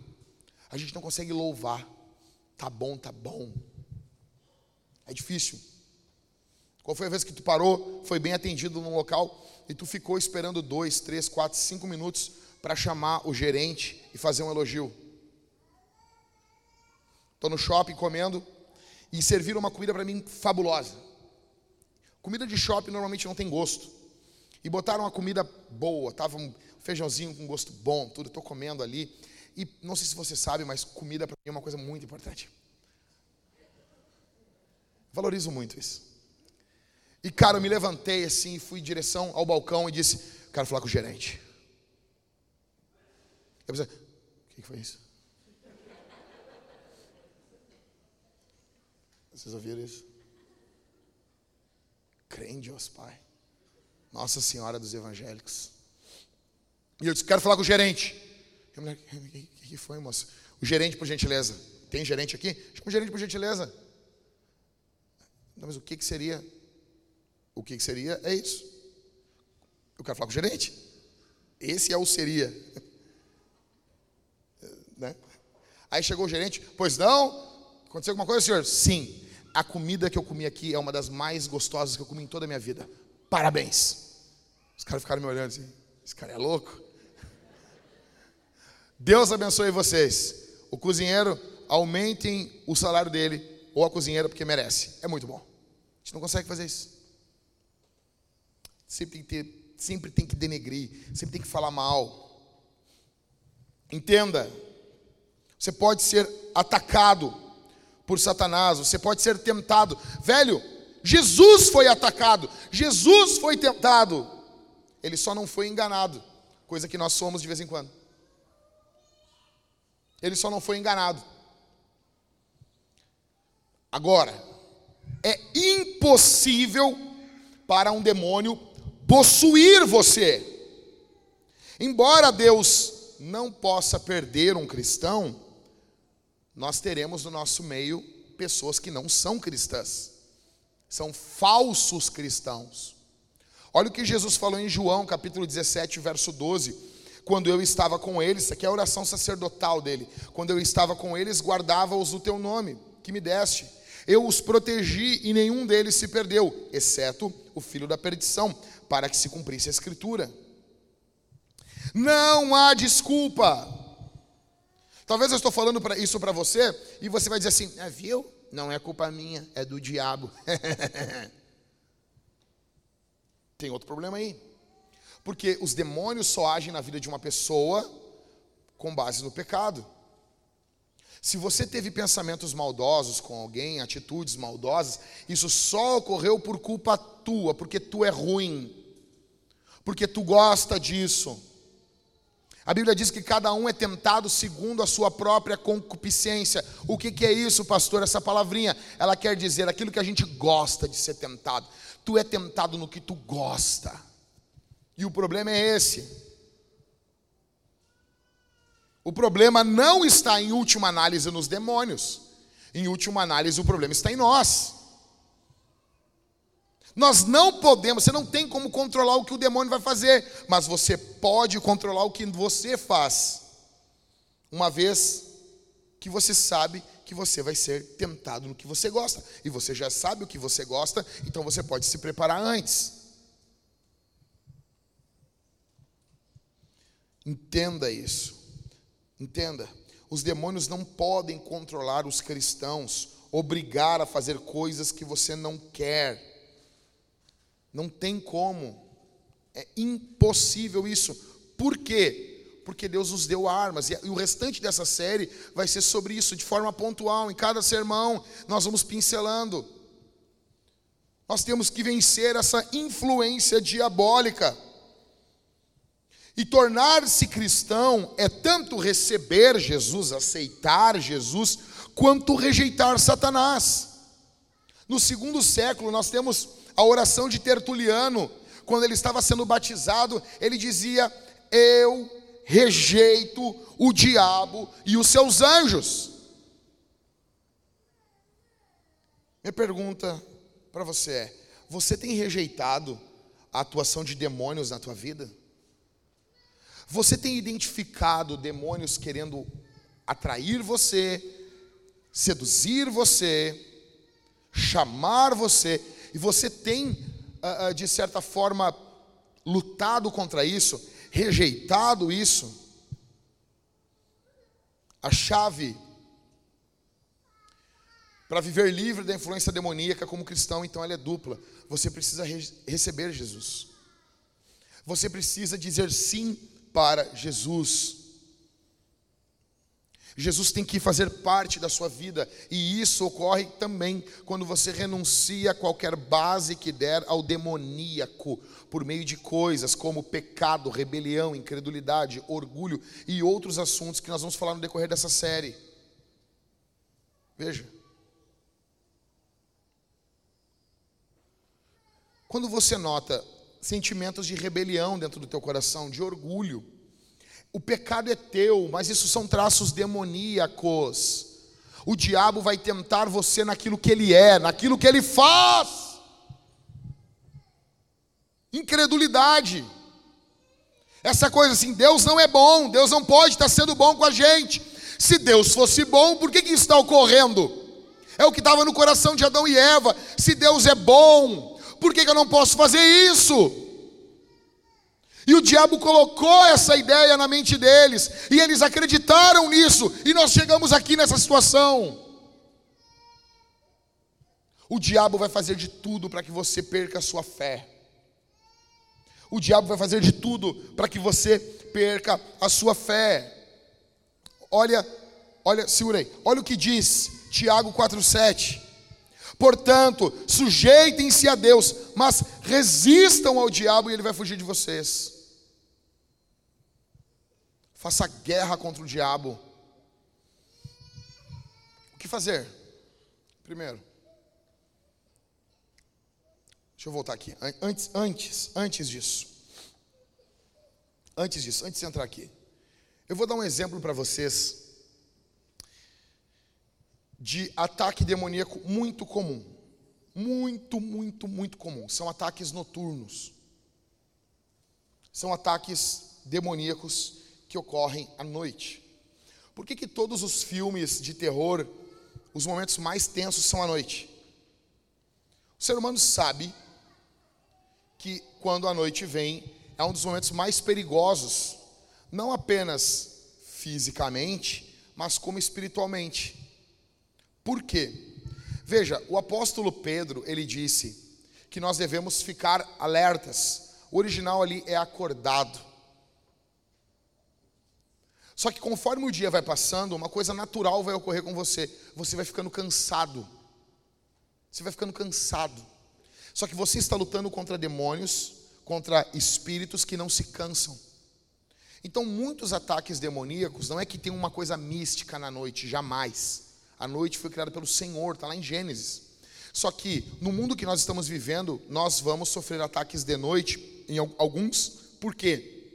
A gente não consegue louvar. Tá bom, tá bom. É difícil. Qual foi a vez que tu parou, foi bem atendido num local e tu ficou esperando 2, 3, 4, 5 minutos para chamar o gerente e fazer um elogio? Tô no shopping comendo e serviram uma comida para mim fabulosa. Comida de shopping normalmente não tem gosto. E botaram uma comida boa, tava um feijãozinho com gosto bom, tudo, tô comendo ali. E não sei se você sabe, mas comida para mim é uma coisa muito importante. Valorizo muito isso. E, cara, eu me levantei assim, fui em direção ao balcão e disse, quero falar com o gerente. Eu pensei, o que foi isso? Vocês ouviram isso? Crê em Deus, Pai. Nossa Senhora dos Evangélicos. E eu disse, quero falar com o gerente. A mulher, o que foi, moço? O gerente, por gentileza. Tem gerente aqui? Chama o gerente, por gentileza. Não, mas o que seria? O que seria é isso. Eu quero falar com o gerente. Esse é o seria. Né? Aí chegou o gerente. Pois não? Aconteceu alguma coisa, senhor? Sim. A comida que eu comi aqui é uma das mais gostosas que eu comi em toda a minha vida. Parabéns. Os caras ficaram me olhando assim. Esse cara é louco. Deus abençoe vocês. O cozinheiro, aumentem o salário dele, ou a cozinheira, porque merece. É muito bom. A gente não consegue fazer isso. Sempre tem que denegrir, sempre tem que falar mal. Entenda, você pode ser atacado por Satanás, você pode ser tentado. Velho, Jesus foi atacado, Jesus foi tentado. Ele só não foi enganado, coisa que nós somos de vez em quando. Ele só não foi enganado. Agora, é impossível para um demônio possuir você. Embora Deus não possa perder um cristão, nós teremos no nosso meio pessoas que não são cristãs. São falsos cristãos. Olha o que Jesus falou em João, capítulo 17, verso 12. Quando eu estava com eles, isso aqui é a oração sacerdotal dele. Quando eu estava com eles, guardava-os o teu nome, que me deste. Eu os protegi e nenhum deles se perdeu, exceto o filho da perdição, para que se cumprisse a escritura. Não há desculpa. Talvez eu estou falando isso para você, e você vai dizer assim, ah, viu? Não é culpa minha, é do diabo. Tem outro problema aí. Porque os demônios só agem na vida de uma pessoa com base no pecado. Se você teve pensamentos maldosos com alguém, atitudes maldosas, isso só ocorreu por culpa tua, porque tu é ruim, porque tu gosta disso. A Bíblia diz que cada um é tentado segundo a sua própria concupiscência. O que é isso, pastor? Essa palavrinha, ela quer dizer aquilo que a gente gosta de ser tentado. Tu é tentado no que tu gosta. E o problema é esse. O problema não está em última análise nos demônios. Em última análise, o problema está em nós. Nós não podemos, você não tem como controlar o que o demônio vai fazer, mas você pode controlar o que você faz, uma vez que você sabe que você vai ser tentado no que você gosta, e você já sabe o que você gosta, então você pode se preparar antes. Entenda isso, entenda, os demônios não podem controlar os cristãos, obrigar a fazer coisas que você não quer. Não tem como, é impossível isso. Por quê? Porque Deus nos deu armas, e o restante dessa série vai ser sobre isso, de forma pontual, em cada sermão nós vamos pincelando. Nós temos que vencer essa influência diabólica, e tornar-se cristão é tanto receber Jesus, aceitar Jesus, quanto rejeitar Satanás. No segundo século nós temos a oração de Tertuliano, quando ele estava sendo batizado, ele dizia, eu rejeito o diabo e os seus anjos. Minha pergunta para você é, você tem rejeitado a atuação de demônios na tua vida? Você tem identificado demônios querendo atrair você, seduzir você, chamar você? E você tem, de certa forma, lutado contra isso, rejeitado isso? A chave para viver livre da influência demoníaca como cristão, então, ela é dupla. Você precisa receber Jesus. Você precisa dizer sim para Jesus. Jesus tem que fazer parte da sua vida, e isso ocorre também quando você renuncia a qualquer base que der ao demoníaco, por meio de coisas como pecado, rebelião, incredulidade, orgulho e outros assuntos que nós vamos falar no decorrer dessa série. Veja. Quando você nota sentimentos de rebelião dentro do teu coração, de orgulho, o pecado é teu, mas isso são traços demoníacos. O diabo vai tentar você naquilo que ele é, naquilo que ele faz. Incredulidade. Essa coisa assim, Deus não é bom, Deus não pode estar sendo bom com a gente. Se Deus fosse bom, por que está ocorrendo? É o que estava no coração de Adão e Eva. Se Deus é bom, por que eu não posso fazer isso? E o diabo colocou essa ideia na mente deles, e eles acreditaram nisso, e nós chegamos aqui nessa situação. O diabo vai fazer de tudo para que você perca a sua fé. O diabo vai fazer de tudo para que você perca a sua fé. Olha, segurei. Olha o que diz Tiago 4,7. Portanto, sujeitem-se a Deus, mas resistam ao diabo e ele vai fugir de vocês. Faça guerra contra o diabo. O que fazer? Primeiro, deixa eu voltar aqui. Antes de entrar aqui, eu vou dar um exemplo para vocês de ataque demoníaco muito comum. Muito comum. São ataques noturnos. São ataques demoníacos que ocorrem à noite. Por que todos os filmes de terror, os momentos mais tensos são à noite? O ser humano sabe que quando a noite vem, é um dos momentos mais perigosos, não apenas fisicamente, mas como espiritualmente. Por quê? Veja, o apóstolo Pedro, ele disse que nós devemos ficar alertas. O original ali é acordado. Só que conforme o dia vai passando, uma coisa natural vai ocorrer com você. Você vai ficando cansado. Você vai ficando cansado. Só que você está lutando contra demônios, contra espíritos que não se cansam. Então, muitos ataques demoníacos, não é que tem uma coisa mística na noite, jamais. A noite foi criada pelo Senhor, está lá em Gênesis. Só que, no mundo que nós estamos vivendo, nós vamos sofrer ataques de noite, em alguns. Por quê?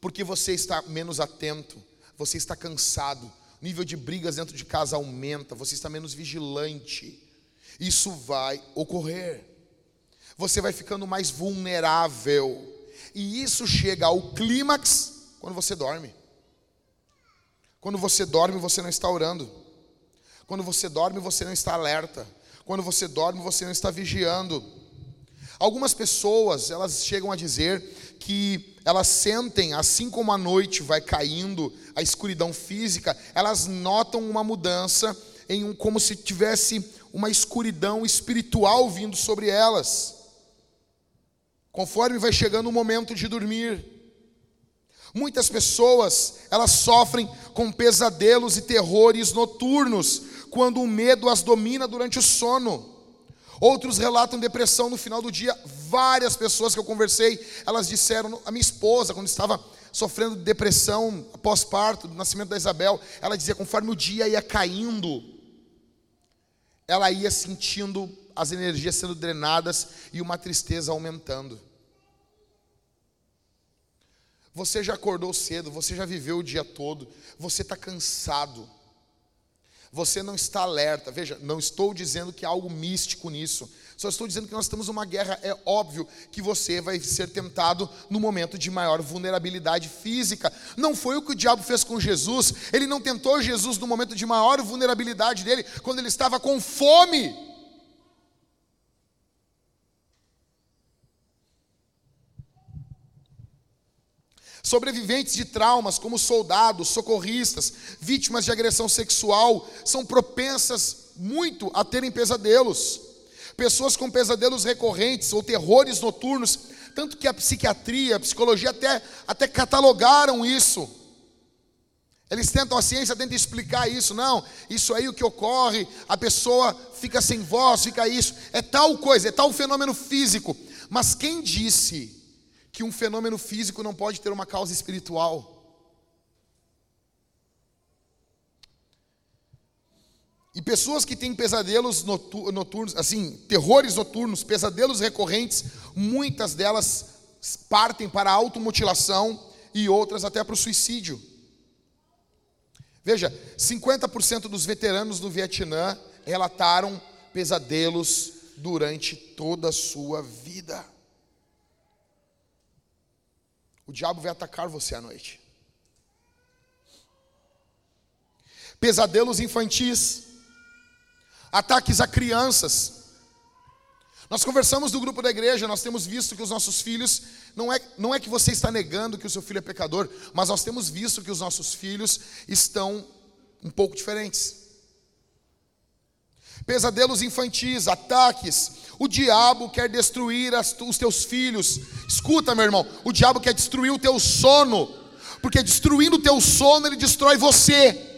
Porque você está menos atento, você está cansado, o nível de brigas dentro de casa aumenta, você está menos vigilante. Isso vai ocorrer. Você vai ficando mais vulnerável. E isso chega ao clímax quando você dorme. Quando você dorme, você não está orando. Quando você dorme, você não está alerta. Quando você dorme, você não está vigiando. Algumas pessoas, elas chegam a dizer que elas sentem, assim como a noite vai caindo, a escuridão física, elas notam uma mudança, como se tivesse uma escuridão espiritual vindo sobre elas. Conforme vai chegando o momento de dormir. Muitas pessoas, elas sofrem com pesadelos e terrores noturnos, quando o medo as domina durante o sono. Outros relatam depressão no final do dia. Várias pessoas que eu conversei, elas disseram, a minha esposa, quando estava sofrendo depressão pós-parto, do nascimento da Isabel, ela dizia, conforme o dia ia caindo, ela ia sentindo as energias sendo drenadas e uma tristeza aumentando. Você já acordou cedo, você já viveu o dia todo, você está cansado, você não está alerta. Veja, não estou dizendo que há algo místico nisso, só estou dizendo que nós estamos numa guerra. É óbvio que você vai ser tentado no momento de maior vulnerabilidade física. Não foi o que o diabo fez com Jesus. Ele não tentou Jesus no momento de maior vulnerabilidade dele, quando ele estava com fome. Sobreviventes de traumas, como soldados, socorristas, vítimas de agressão sexual, são propensas muito a terem pesadelos. Pessoas com pesadelos recorrentes ou terrores noturnos, tanto que a psiquiatria, a psicologia até catalogaram isso. Eles tentam, a ciência tenta explicar isso. Não, isso aí o que ocorre, a pessoa fica sem voz, fica isso. É tal coisa, é tal fenômeno físico. Mas quem disse que um fenômeno físico não pode ter uma causa espiritual? E pessoas que têm pesadelos noturnos, assim, terrores noturnos, pesadelos recorrentes, muitas delas partem para a automutilação e outras até para o suicídio. Veja, 50% dos veteranos do Vietnã relataram pesadelos durante toda a sua vida. O diabo vai atacar você à noite. Pesadelos infantis. Ataques a crianças. Nós conversamos do grupo da igreja, nós temos visto que os nossos filhos, não é que você está negando que o seu filho é pecador, mas nós temos visto que os nossos filhos estão um pouco diferentes. Pesadelos infantis, ataques. O diabo quer destruir os teus filhos. Escuta, meu irmão, o diabo quer destruir o teu sono, porque destruindo o teu sono, ele destrói você.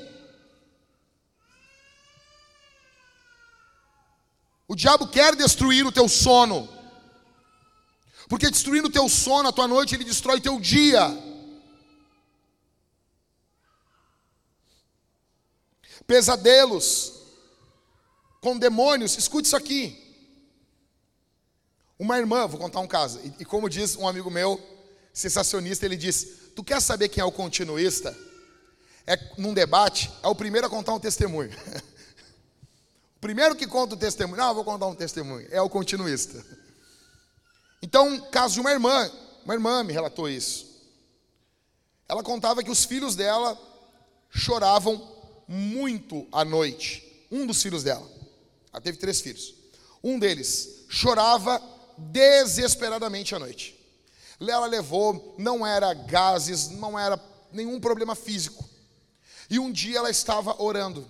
O diabo quer destruir o teu sono, porque destruindo o teu sono, a tua noite, ele destrói o teu dia. Pesadelos com demônios. Escute isso aqui. Uma irmã, vou contar um caso, e como diz um amigo meu, sensacionista, ele diz, tu quer saber quem é o continuista? Num debate, é o primeiro a contar um testemunho. primeiro que conta o testemunho, não, eu vou contar um testemunho, é o continuista. Então, caso de uma irmã me relatou isso. Ela contava que os filhos dela choravam muito à noite. Um dos filhos dela, ela teve 3 filhos, um deles chorava desesperadamente à noite. Ela levou, não era gases, não era nenhum problema físico. E um dia ela estava orando.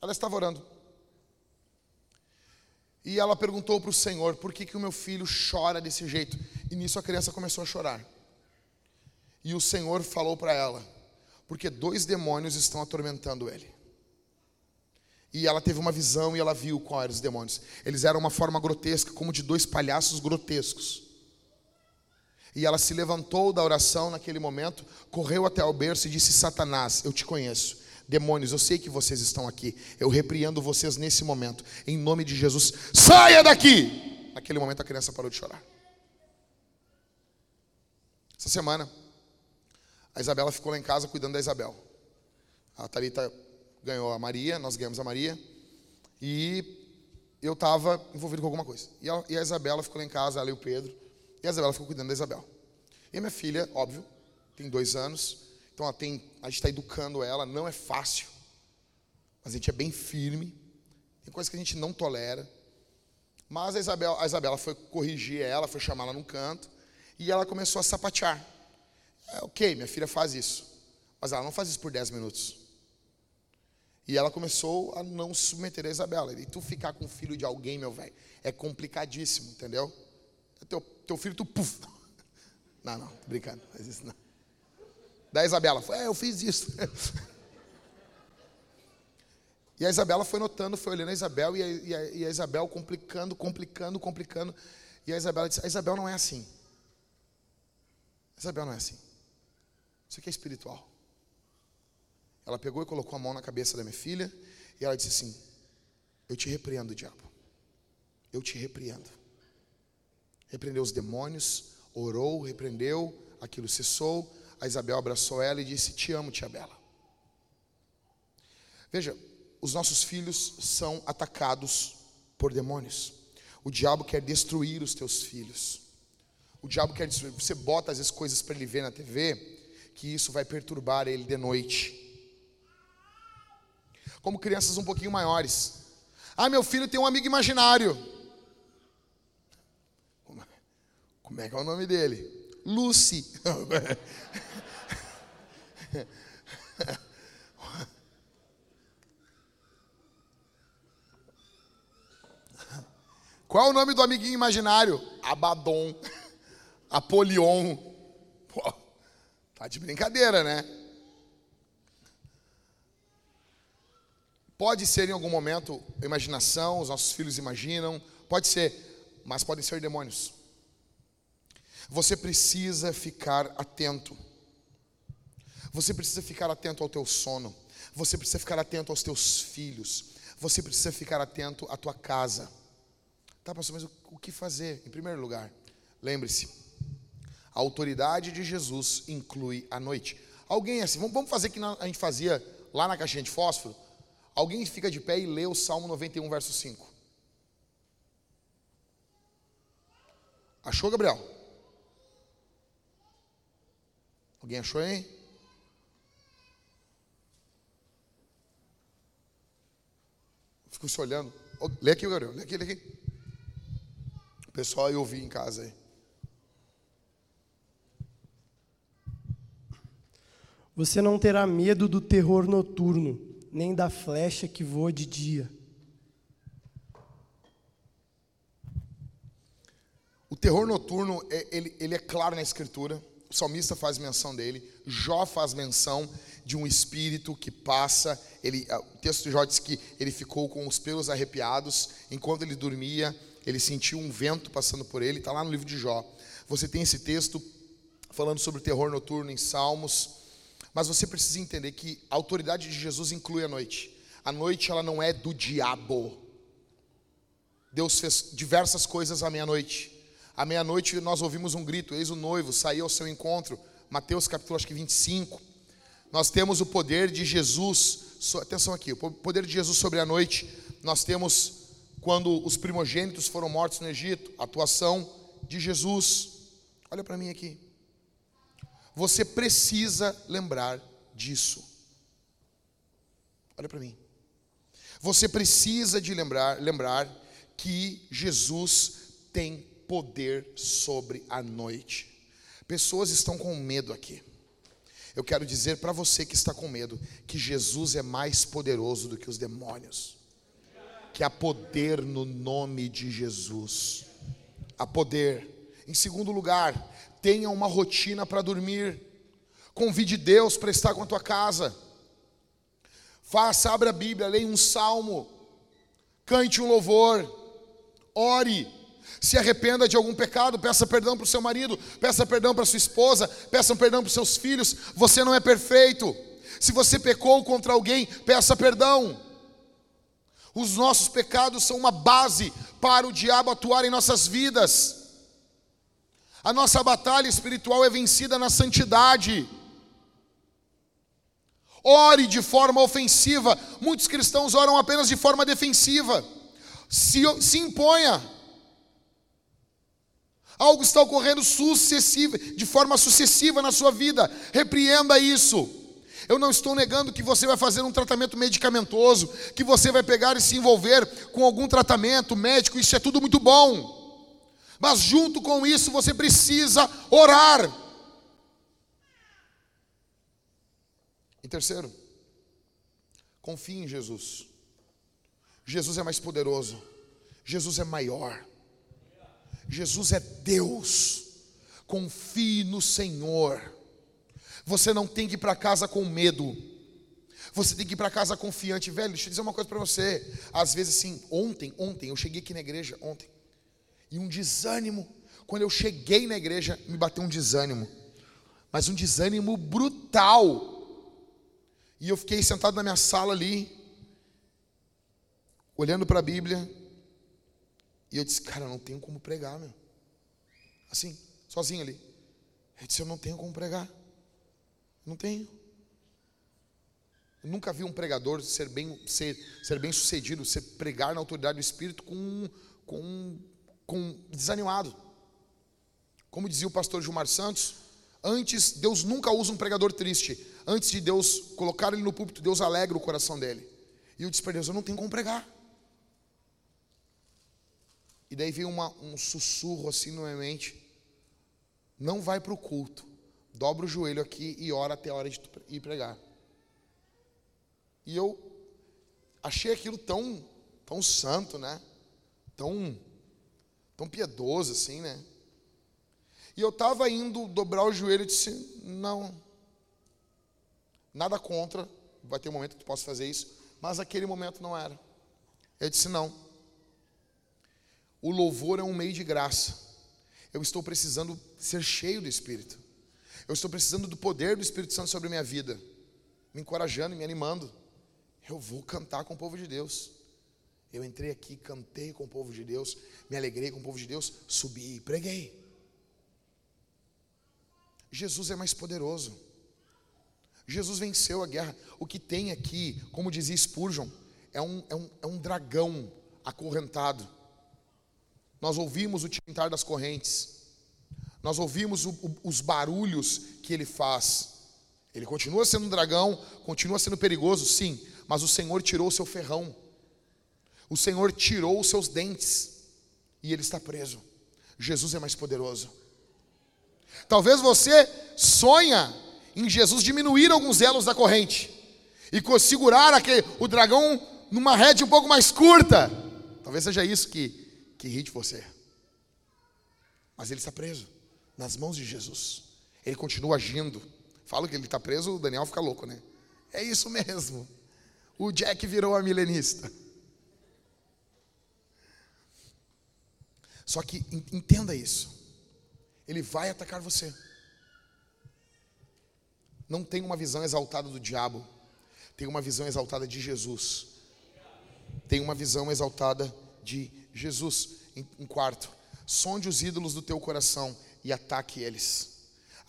Ela estava orando. E ela perguntou para o Senhor, por que o meu filho chora desse jeito? E nisso a criança começou a chorar. E o Senhor falou para ela, porque 2 demônios estão atormentando ele. E ela teve uma visão e ela viu quais eram os demônios. Eles eram uma forma grotesca, como de 2 palhaços grotescos. E ela se levantou da oração naquele momento, correu até ao berço e disse, Satanás, eu te conheço. Demônios, eu sei que vocês estão aqui. Eu repreendo vocês nesse momento. Em nome de Jesus, saia daqui! Naquele momento a criança parou de chorar. Essa semana, a Isabela ficou lá em casa cuidando da Isabel. A Thalita ganhou a Maria, nós ganhamos a Maria. E eu estava envolvido com alguma coisa. E a Isabela ficou lá em casa, ela e o Pedro. E a Isabela ficou cuidando da Isabel. E a minha filha, óbvio, tem 2 anos. Então ela a gente está educando ela, não é fácil. Mas a gente é bem firme. Tem coisas que a gente não tolera. Mas a Isabela foi corrigir ela, foi chamar ela num canto. E ela começou a sapatear. Ok, minha filha faz isso. Mas ela não faz isso por 10 minutos. E ela começou a não se submeter à Isabela. E tu ficar com o filho de alguém, meu velho, é complicadíssimo, entendeu? Teu filho, tu puf. Não, tô brincando, faz isso não. Daí a Isabela foi, eu fiz isso. E a Isabela foi notando, foi olhando a Isabel e a Isabel complicando. E a Isabela disse, a Isabel não é assim. A Isabel não é assim. Isso aqui é espiritual. Ela pegou e colocou a mão na cabeça da minha filha e ela disse assim, eu te repreendo, diabo. Eu te repreendo. Repreendeu os demônios, orou, repreendeu, aquilo cessou. A Isabel abraçou ela e disse, te amo, tia Bela. Veja, os nossos filhos são atacados por demônios. O diabo quer destruir os teus filhos. O diabo quer destruir. Você bota às vezes coisas para ele ver na TV, que isso vai perturbar ele de noite. Como crianças um pouquinho maiores. Ah, meu filho tem um amigo imaginário. Como é que é o nome dele? Lucy. Qual é o nome do amiguinho imaginário? Abaddon. Apolion. Pô, tá de brincadeira, né? Pode ser em algum momento imaginação, os nossos filhos imaginam. Pode ser, mas podem ser demônios. Você precisa ficar atento. Você precisa ficar atento ao teu sono. Você precisa ficar atento aos teus filhos. Você precisa ficar atento à tua casa. Tá, pastor, mas o que fazer? Em primeiro lugar, lembre-se, a autoridade de Jesus inclui a noite. Alguém assim, vamos fazer o que a gente fazia lá na caixinha de fósforo? Alguém fica de pé e lê o Salmo 91, verso 5. Achou, Gabriel? Alguém achou, hein? Ficou se olhando. Lê aqui, Gabriel. Lê aqui. O pessoal aí ouviu em casa aí. Você não terá medo do terror noturno, nem da flecha que voa de dia. O terror noturno, ele é claro na Escritura. O salmista faz menção dele, Jó faz menção de um espírito que passa, o texto de Jó diz que ele ficou com os pelos arrepiados, enquanto ele dormia, ele sentiu um vento passando por ele, está lá no livro de Jó. Você tem esse texto falando sobre o terror noturno em Salmos, mas você precisa entender que a autoridade de Jesus inclui a noite. A noite ela não é do diabo. Deus fez diversas coisas à meia-noite. À meia-noite nós ouvimos um grito, eis o noivo, saiu ao seu encontro. Mateus capítulo acho que 25. Nós temos o poder de Jesus atenção aqui, o poder de Jesus sobre a noite, nós temos quando os primogênitos foram mortos no Egito, a atuação de Jesus. Olha para mim aqui. Você precisa lembrar disso. Olha para mim. Você precisa de lembrar que Jesus tem poder sobre a noite. Pessoas estão com medo aqui. Eu quero dizer para você que está com medo, que Jesus é mais poderoso do que os demônios. Que há poder no nome de Jesus. Há poder. Em segundo lugar, tenha uma rotina para dormir. Convide Deus para estar com a tua casa. Faça, abra a Bíblia, leia um salmo. Cante um louvor. Ore. Se arrependa de algum pecado, peça perdão para o seu marido, peça perdão para a sua esposa, peça perdão para os seus filhos. Você não é perfeito. Se você pecou contra alguém, peça perdão. Os nossos pecados são uma base para o diabo atuar em nossas vidas. A nossa batalha espiritual é vencida na santidade. Ore de forma ofensiva. Muitos cristãos oram apenas de forma defensiva. Se imponha. Algo está ocorrendo de forma sucessiva na sua vida. Repreenda isso. Eu não estou negando que você vai fazer um tratamento medicamentoso, que você vai pegar e se envolver com algum tratamento médico. Isso é tudo muito bom. Mas junto com isso você precisa orar. E terceiro, confie em Jesus. Jesus é mais poderoso. Jesus é maior. Jesus é Deus. Confie no Senhor. Você não tem que ir para casa com medo. Você tem que ir para casa confiante. Velho, deixa eu dizer uma coisa para você. Às vezes assim, ontem, eu cheguei aqui na igreja ontem. E um desânimo, quando eu cheguei na igreja, me bateu um desânimo, mas um desânimo brutal, e eu fiquei sentado na minha sala ali, olhando para a Bíblia, e eu disse, cara, eu não tenho como pregar, meu, assim, sozinho ali, eu disse, eu não tenho como pregar, não tenho, eu nunca vi um pregador ser bem sucedido, pregar na autoridade do Espírito desanimado. Como dizia o pastor Gilmar Santos, antes Deus nunca usa um pregador triste. Antes de Deus colocar ele no púlpito, Deus alegra o coração dele. E eu disse para Deus, eu não tenho como pregar. E daí veio um sussurro assim na minha mente: não vai para o culto, dobra o joelho aqui e ora até a hora de ir pregar. E eu achei aquilo tão santo, né? Tão piedoso assim, né? E eu estava indo dobrar o joelho e disse, não, nada contra, vai ter um momento que eu posso fazer isso, mas naquele momento não era. Eu disse, não, o louvor é um meio de graça, eu estou precisando ser cheio do Espírito, eu estou precisando do poder do Espírito Santo sobre a minha vida, me encorajando, me animando, eu vou cantar com o povo de Deus. Eu entrei aqui, cantei com o povo de Deus, me alegrei com o povo de Deus, subi e preguei. Jesus é mais poderoso. Jesus venceu a guerra. O que tem aqui, como dizia Spurgeon, é um dragão acorrentado. Nós ouvimos o tintar das correntes. Nós ouvimos os barulhos que ele faz. Ele continua sendo um dragão, continua sendo perigoso, sim. Mas o Senhor tirou o seu ferrão. O Senhor tirou os seus dentes e ele está preso. Jesus é mais poderoso. Talvez você sonha em Jesus diminuir alguns elos da corrente e segurar o dragão numa rédea um pouco mais curta. Talvez seja isso que irrite você. Mas ele está preso nas mãos de Jesus. Ele continua agindo. Falo que ele está preso, o Daniel fica louco, né? É isso mesmo. O Jack virou a milenista. Só que entenda isso. Ele vai atacar você. Não tem uma visão exaltada do diabo. Tem uma visão exaltada de Jesus. Tem uma visão exaltada de Jesus. Em quarto, sonde os ídolos do teu coração e ataque eles.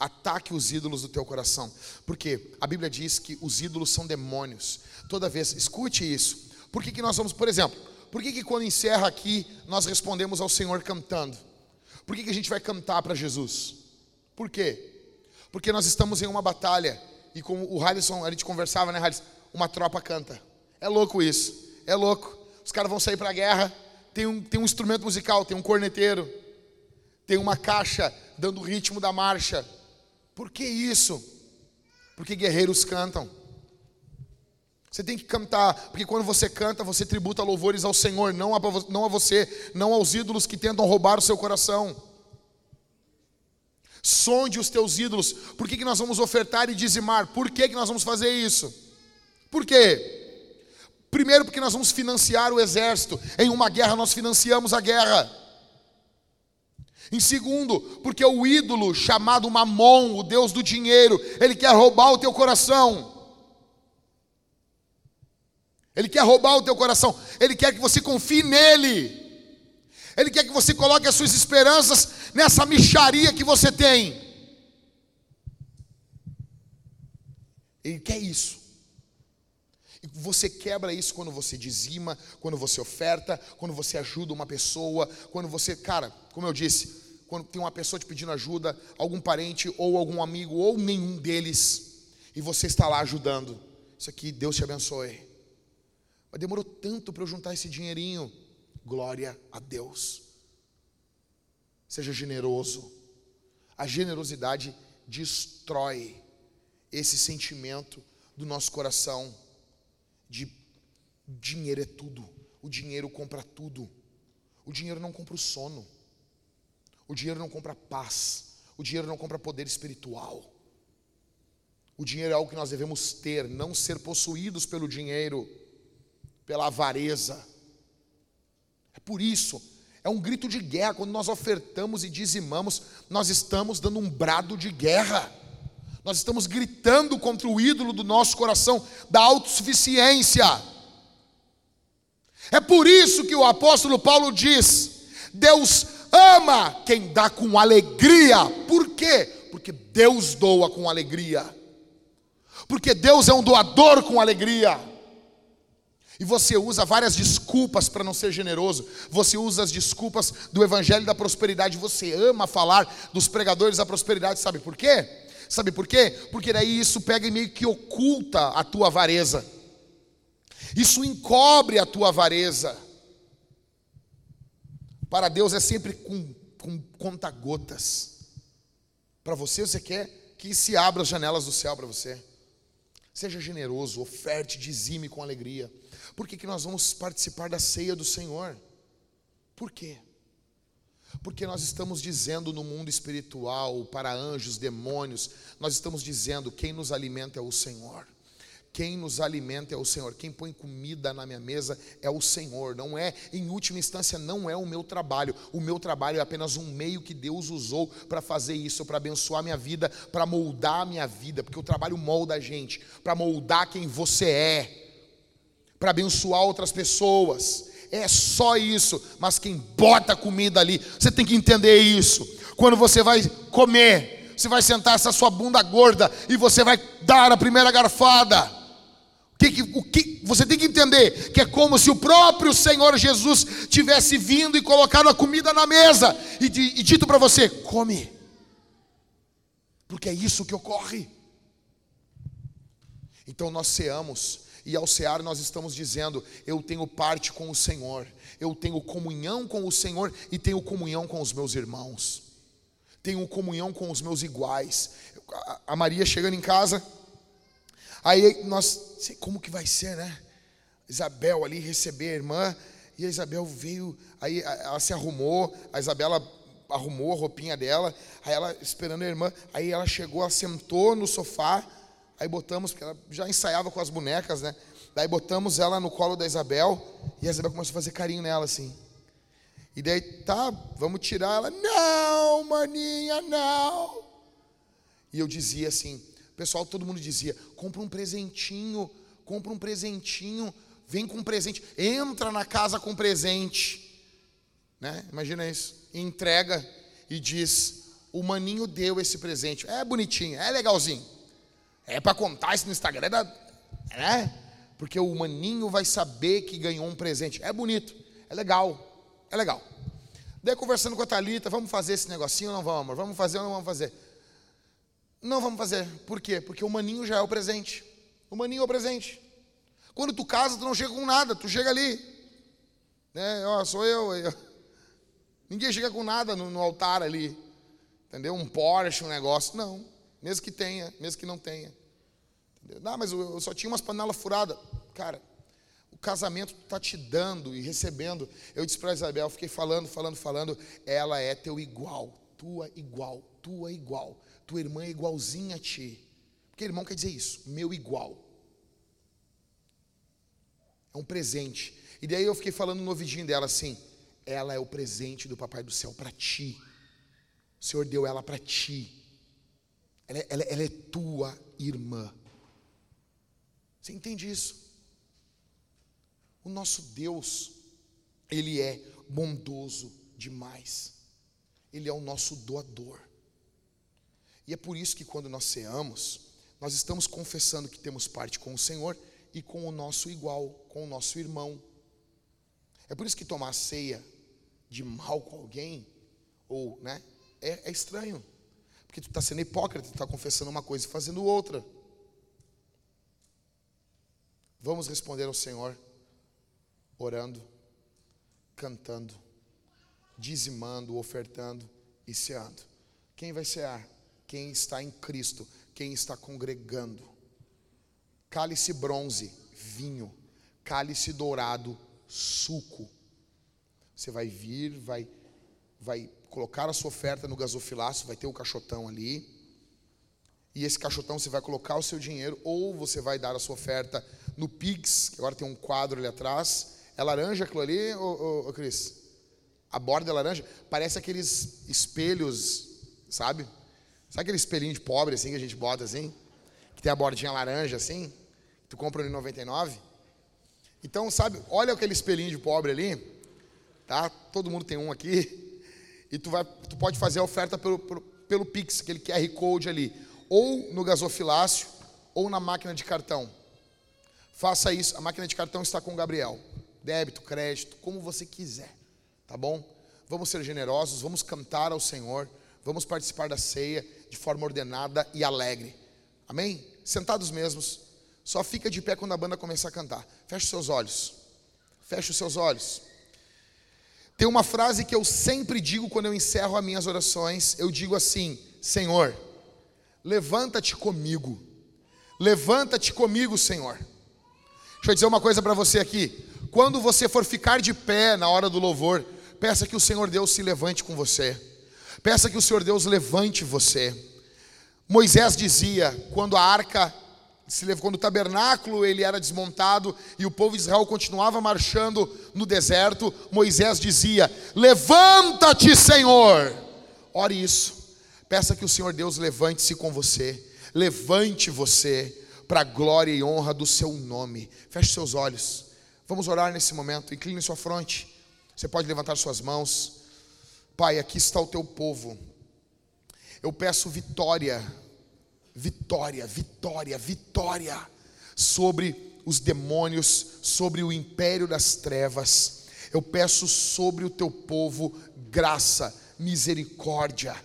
Ataque os ídolos do teu coração. Porque a Bíblia diz que os ídolos são demônios. Toda vez, escute isso. Por que que nós vamos, por exemplo, por que que quando encerra aqui, nós respondemos ao Senhor cantando? Por que que a gente vai cantar para Jesus? Por quê? Porque nós estamos em uma batalha. E como o Halisson, a gente conversava, né, Halisson? Uma tropa canta. É louco isso. É louco. Os caras vão sair para a guerra. Tem um instrumento musical, tem um corneteiro. Tem uma caixa dando o ritmo da marcha. Por que isso? Porque guerreiros cantam. Você tem que cantar, porque quando você canta, você tributa louvores ao Senhor, não a você, não aos ídolos que tentam roubar o seu coração. Sonde os teus ídolos. Por que que nós vamos ofertar e dizimar? Por que que nós vamos fazer isso? Por quê? Primeiro, porque nós vamos financiar o exército. Em uma guerra, nós financiamos a guerra. Em segundo, porque o ídolo chamado Mamon, o deus do dinheiro, ele quer roubar o teu coração. Ele quer roubar o teu coração. Ele quer que você confie nele. Ele quer que você coloque as suas esperanças nessa micharia que você tem. Ele quer isso. E você quebra isso quando você dizima, quando você oferta, quando você ajuda uma pessoa, quando você, cara, como eu disse, quando tem uma pessoa te pedindo ajuda, algum parente ou algum amigo ou nenhum deles, e você está lá ajudando. Isso aqui, Deus te abençoe. Mas demorou tanto para eu juntar esse dinheirinho. Glória a Deus. Seja generoso. A generosidade destrói esse sentimento do nosso coração. De dinheiro é tudo. O dinheiro compra tudo. O dinheiro não compra o sono. O dinheiro não compra paz. O dinheiro não compra poder espiritual. O dinheiro é algo que nós devemos ter, não ser possuídos pelo dinheiro, pela avareza. É por isso, é um grito de guerra. Quando nós ofertamos e dizimamos, nós estamos dando um brado de guerra. Nós estamos gritando contra o ídolo do nosso coração, da autossuficiência. É por isso que o apóstolo Paulo diz: Deus ama quem dá com alegria. Por quê? Porque Deus doa com alegria. Porque Deus é um doador com alegria. E você usa várias desculpas para não ser generoso. Você usa as desculpas do evangelho da prosperidade. Você ama falar dos pregadores da prosperidade. Sabe por quê? Sabe por quê? Porque daí isso pega e meio que oculta a tua avareza. Isso encobre a tua avareza. Para Deus é sempre com conta-gotas. Para você, você quer que se abra as janelas do céu para você. Seja generoso, oferte, dizime com alegria. Por que que nós vamos participar da ceia do Senhor? Por quê? Porque nós estamos dizendo no mundo espiritual, para anjos, demônios, nós estamos dizendo: quem nos alimenta é o Senhor. Quem nos alimenta é o Senhor. Quem põe comida na minha mesa é o Senhor. Não é, em última instância, não é o meu trabalho. O meu trabalho é apenas um meio que Deus usou para fazer isso, para abençoar a minha vida, para moldar a minha vida. Porque o trabalho molda a gente, para moldar quem você é, para abençoar outras pessoas. É só isso. Mas quem bota comida ali, você tem que entender isso. Quando você vai comer, você vai sentar essa sua bunda gorda e você vai dar a primeira garfada. O que você tem que entender que é como se o próprio Senhor Jesus tivesse vindo e colocado a comida na mesa e dito para você: come. Porque é isso que ocorre. Então nós ceamos. E ao cear nós estamos dizendo: eu tenho parte com o Senhor, eu tenho comunhão com o Senhor e tenho comunhão com os meus irmãos, tenho comunhão com os meus iguais. A Maria chegando em casa, aí nós, sei como que vai ser, né? Isabel ali receber a irmã, e a Isabel veio, aí ela se arrumou, a Isabela arrumou a roupinha dela, aí ela esperando a irmã, aí ela chegou, ela sentou no sofá. Aí botamos, porque ela já ensaiava com as bonecas, né? Daí botamos ela no colo da Isabel, e a Isabel começou a fazer carinho nela, assim. E daí, tá, vamos tirar ela. Não, maninha, não. E eu dizia assim, pessoal, todo mundo dizia: compra um presentinho, vem com um presente, entra na casa com presente. Né? Imagina isso. E entrega e diz: o maninho deu esse presente. É bonitinho, é legalzinho. É para contar isso no Instagram, né? Porque o maninho vai saber que ganhou um presente. É bonito, é legal, é legal. Daí conversando com a Thalita, vamos fazer esse negocinho ou não vamos, amor? Vamos fazer ou não vamos fazer? Não vamos fazer. Por quê? Porque o maninho já é o presente. O maninho é o presente. Quando tu casa, tu não chega com nada, tu chega ali. Né? Ó, sou eu. Ninguém chega com nada no altar ali. Entendeu? Um Porsche, um negócio. Não. Mesmo que tenha, mesmo que não tenha. Entendeu? Ah, mas eu só tinha umas panelas furadas. Cara, o casamento está te dando e recebendo. Eu disse para a Isabel, fiquei falando. Ela é teu igual, tua igual. Tua irmã é igualzinha a ti. Porque irmão quer dizer isso, meu igual. É um presente. E daí eu fiquei falando no ouvidinho dela assim, ela é o presente do Papai do Céu para ti. O Senhor deu ela para ti. Ela é tua irmã. Você entende isso? O nosso Deus, Ele é bondoso demais. Ele é o nosso doador. E é por isso que quando nós ceamos, nós estamos confessando que temos parte com o Senhor e com o nosso igual, com o nosso irmão. É por isso que tomar ceia de mal com alguém, ou, né, é estranho. Porque tu está sendo hipócrita, tu está confessando uma coisa e fazendo outra. Vamos responder ao Senhor orando, cantando, dizimando, ofertando e ceando. Quem vai cear? Quem está em Cristo, quem está congregando. Cálice bronze, vinho. Cálice dourado, suco. Você vai vir, vai colocar a sua oferta no gasofilácio, vai ter o caixotão ali. E esse caixotão você vai colocar o seu dinheiro, ou você vai dar a sua oferta no Pix, que agora tem um quadro ali atrás. É laranja aquilo ali, ô Cris? A borda é laranja? Parece aqueles espelhos, sabe? Sabe aquele espelhinho de pobre assim que a gente bota assim? Que tem a bordinha laranja assim? Que tu compra ali em 99? Então, sabe, olha aquele espelhinho de pobre ali, tá? Todo mundo tem um aqui. E tu pode fazer a oferta pelo Pix, aquele QR Code ali. Ou no gasofilácio, ou na máquina de cartão. Faça isso. A máquina de cartão está com o Gabriel. Débito, crédito, como você quiser. Tá bom? Vamos ser generosos, vamos cantar ao Senhor. Vamos participar da ceia de forma ordenada e alegre. Amém? Sentados mesmos. Só fica de pé quando a banda começar a cantar. Feche os seus olhos. Feche os seus olhos. Tem uma frase que eu sempre digo quando eu encerro as minhas orações. Eu digo assim, Senhor, levanta-te comigo. Levanta-te comigo, Senhor. Deixa eu dizer uma coisa para você aqui. Quando você for ficar de pé na hora do louvor, peça que o Senhor Deus se levante com você. Peça que o Senhor Deus levante você. Moisés dizia, quando a arca, quando o tabernáculo ele era desmontado e o povo de Israel continuava marchando no deserto, Moisés dizia, levanta-te, Senhor. Ore isso. Peça que o Senhor Deus levante-se com você. Levante você para a glória e honra do seu nome. Feche seus olhos. Vamos orar nesse momento. Incline sua fronte. Você pode levantar suas mãos. Pai, aqui está o teu povo, eu peço vitória sobre os demônios, sobre o império das trevas, eu peço sobre o teu povo graça, misericórdia,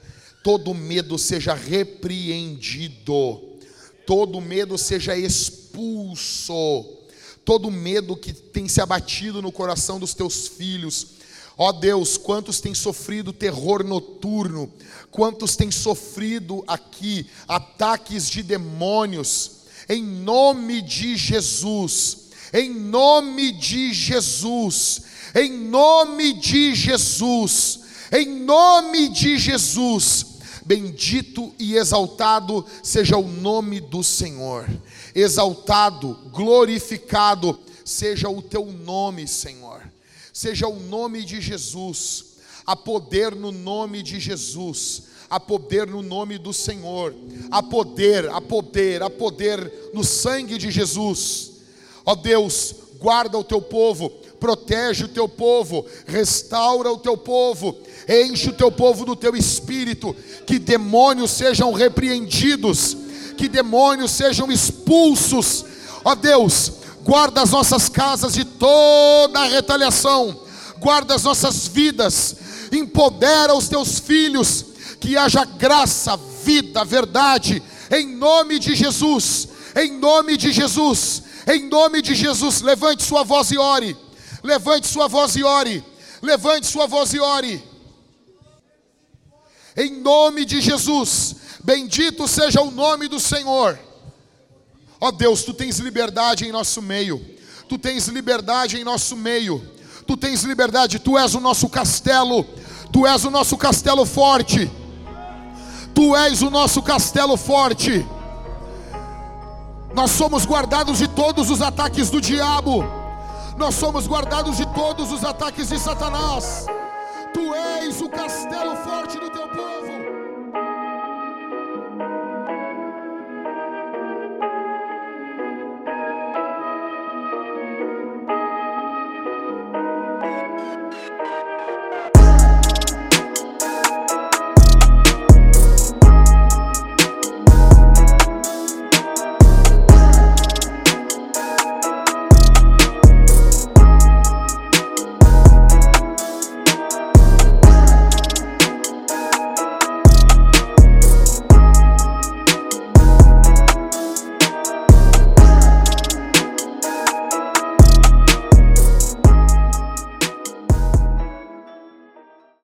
todo medo seja repreendido, todo medo seja expulso, todo medo que tem se abatido no coração dos teus filhos. Ó Deus, quantos têm sofrido terror noturno, quantos têm sofrido aqui ataques de demônios, em nome de Jesus, bendito e exaltado seja o nome do Senhor, exaltado, glorificado seja o teu nome, Senhor. Seja o nome de Jesus, há poder no nome de Jesus, há poder no nome do Senhor, há poder no sangue de Jesus. Ó Deus, guarda o teu povo, protege o teu povo, restaura o teu povo, enche o teu povo do teu espírito, que demônios sejam repreendidos, que demônios sejam expulsos, ó Deus, guarda as nossas casas de toda a retaliação, guarda as nossas vidas, empodera os teus filhos, que haja graça, vida, verdade, em nome de Jesus, em nome de Jesus, em nome de Jesus. Levante sua voz e ore, levante sua voz e ore, levante sua voz e ore, em nome de Jesus. Bendito seja o nome do Senhor. Ó Deus, Tu tens liberdade em nosso meio, Tu tens liberdade em nosso meio, Tu tens liberdade, Tu és o nosso castelo, Tu és o nosso castelo forte, Tu és o nosso castelo forte. Nós somos guardados de todos os ataques do diabo, nós somos guardados de todos os ataques de Satanás. Tu és o castelo forte do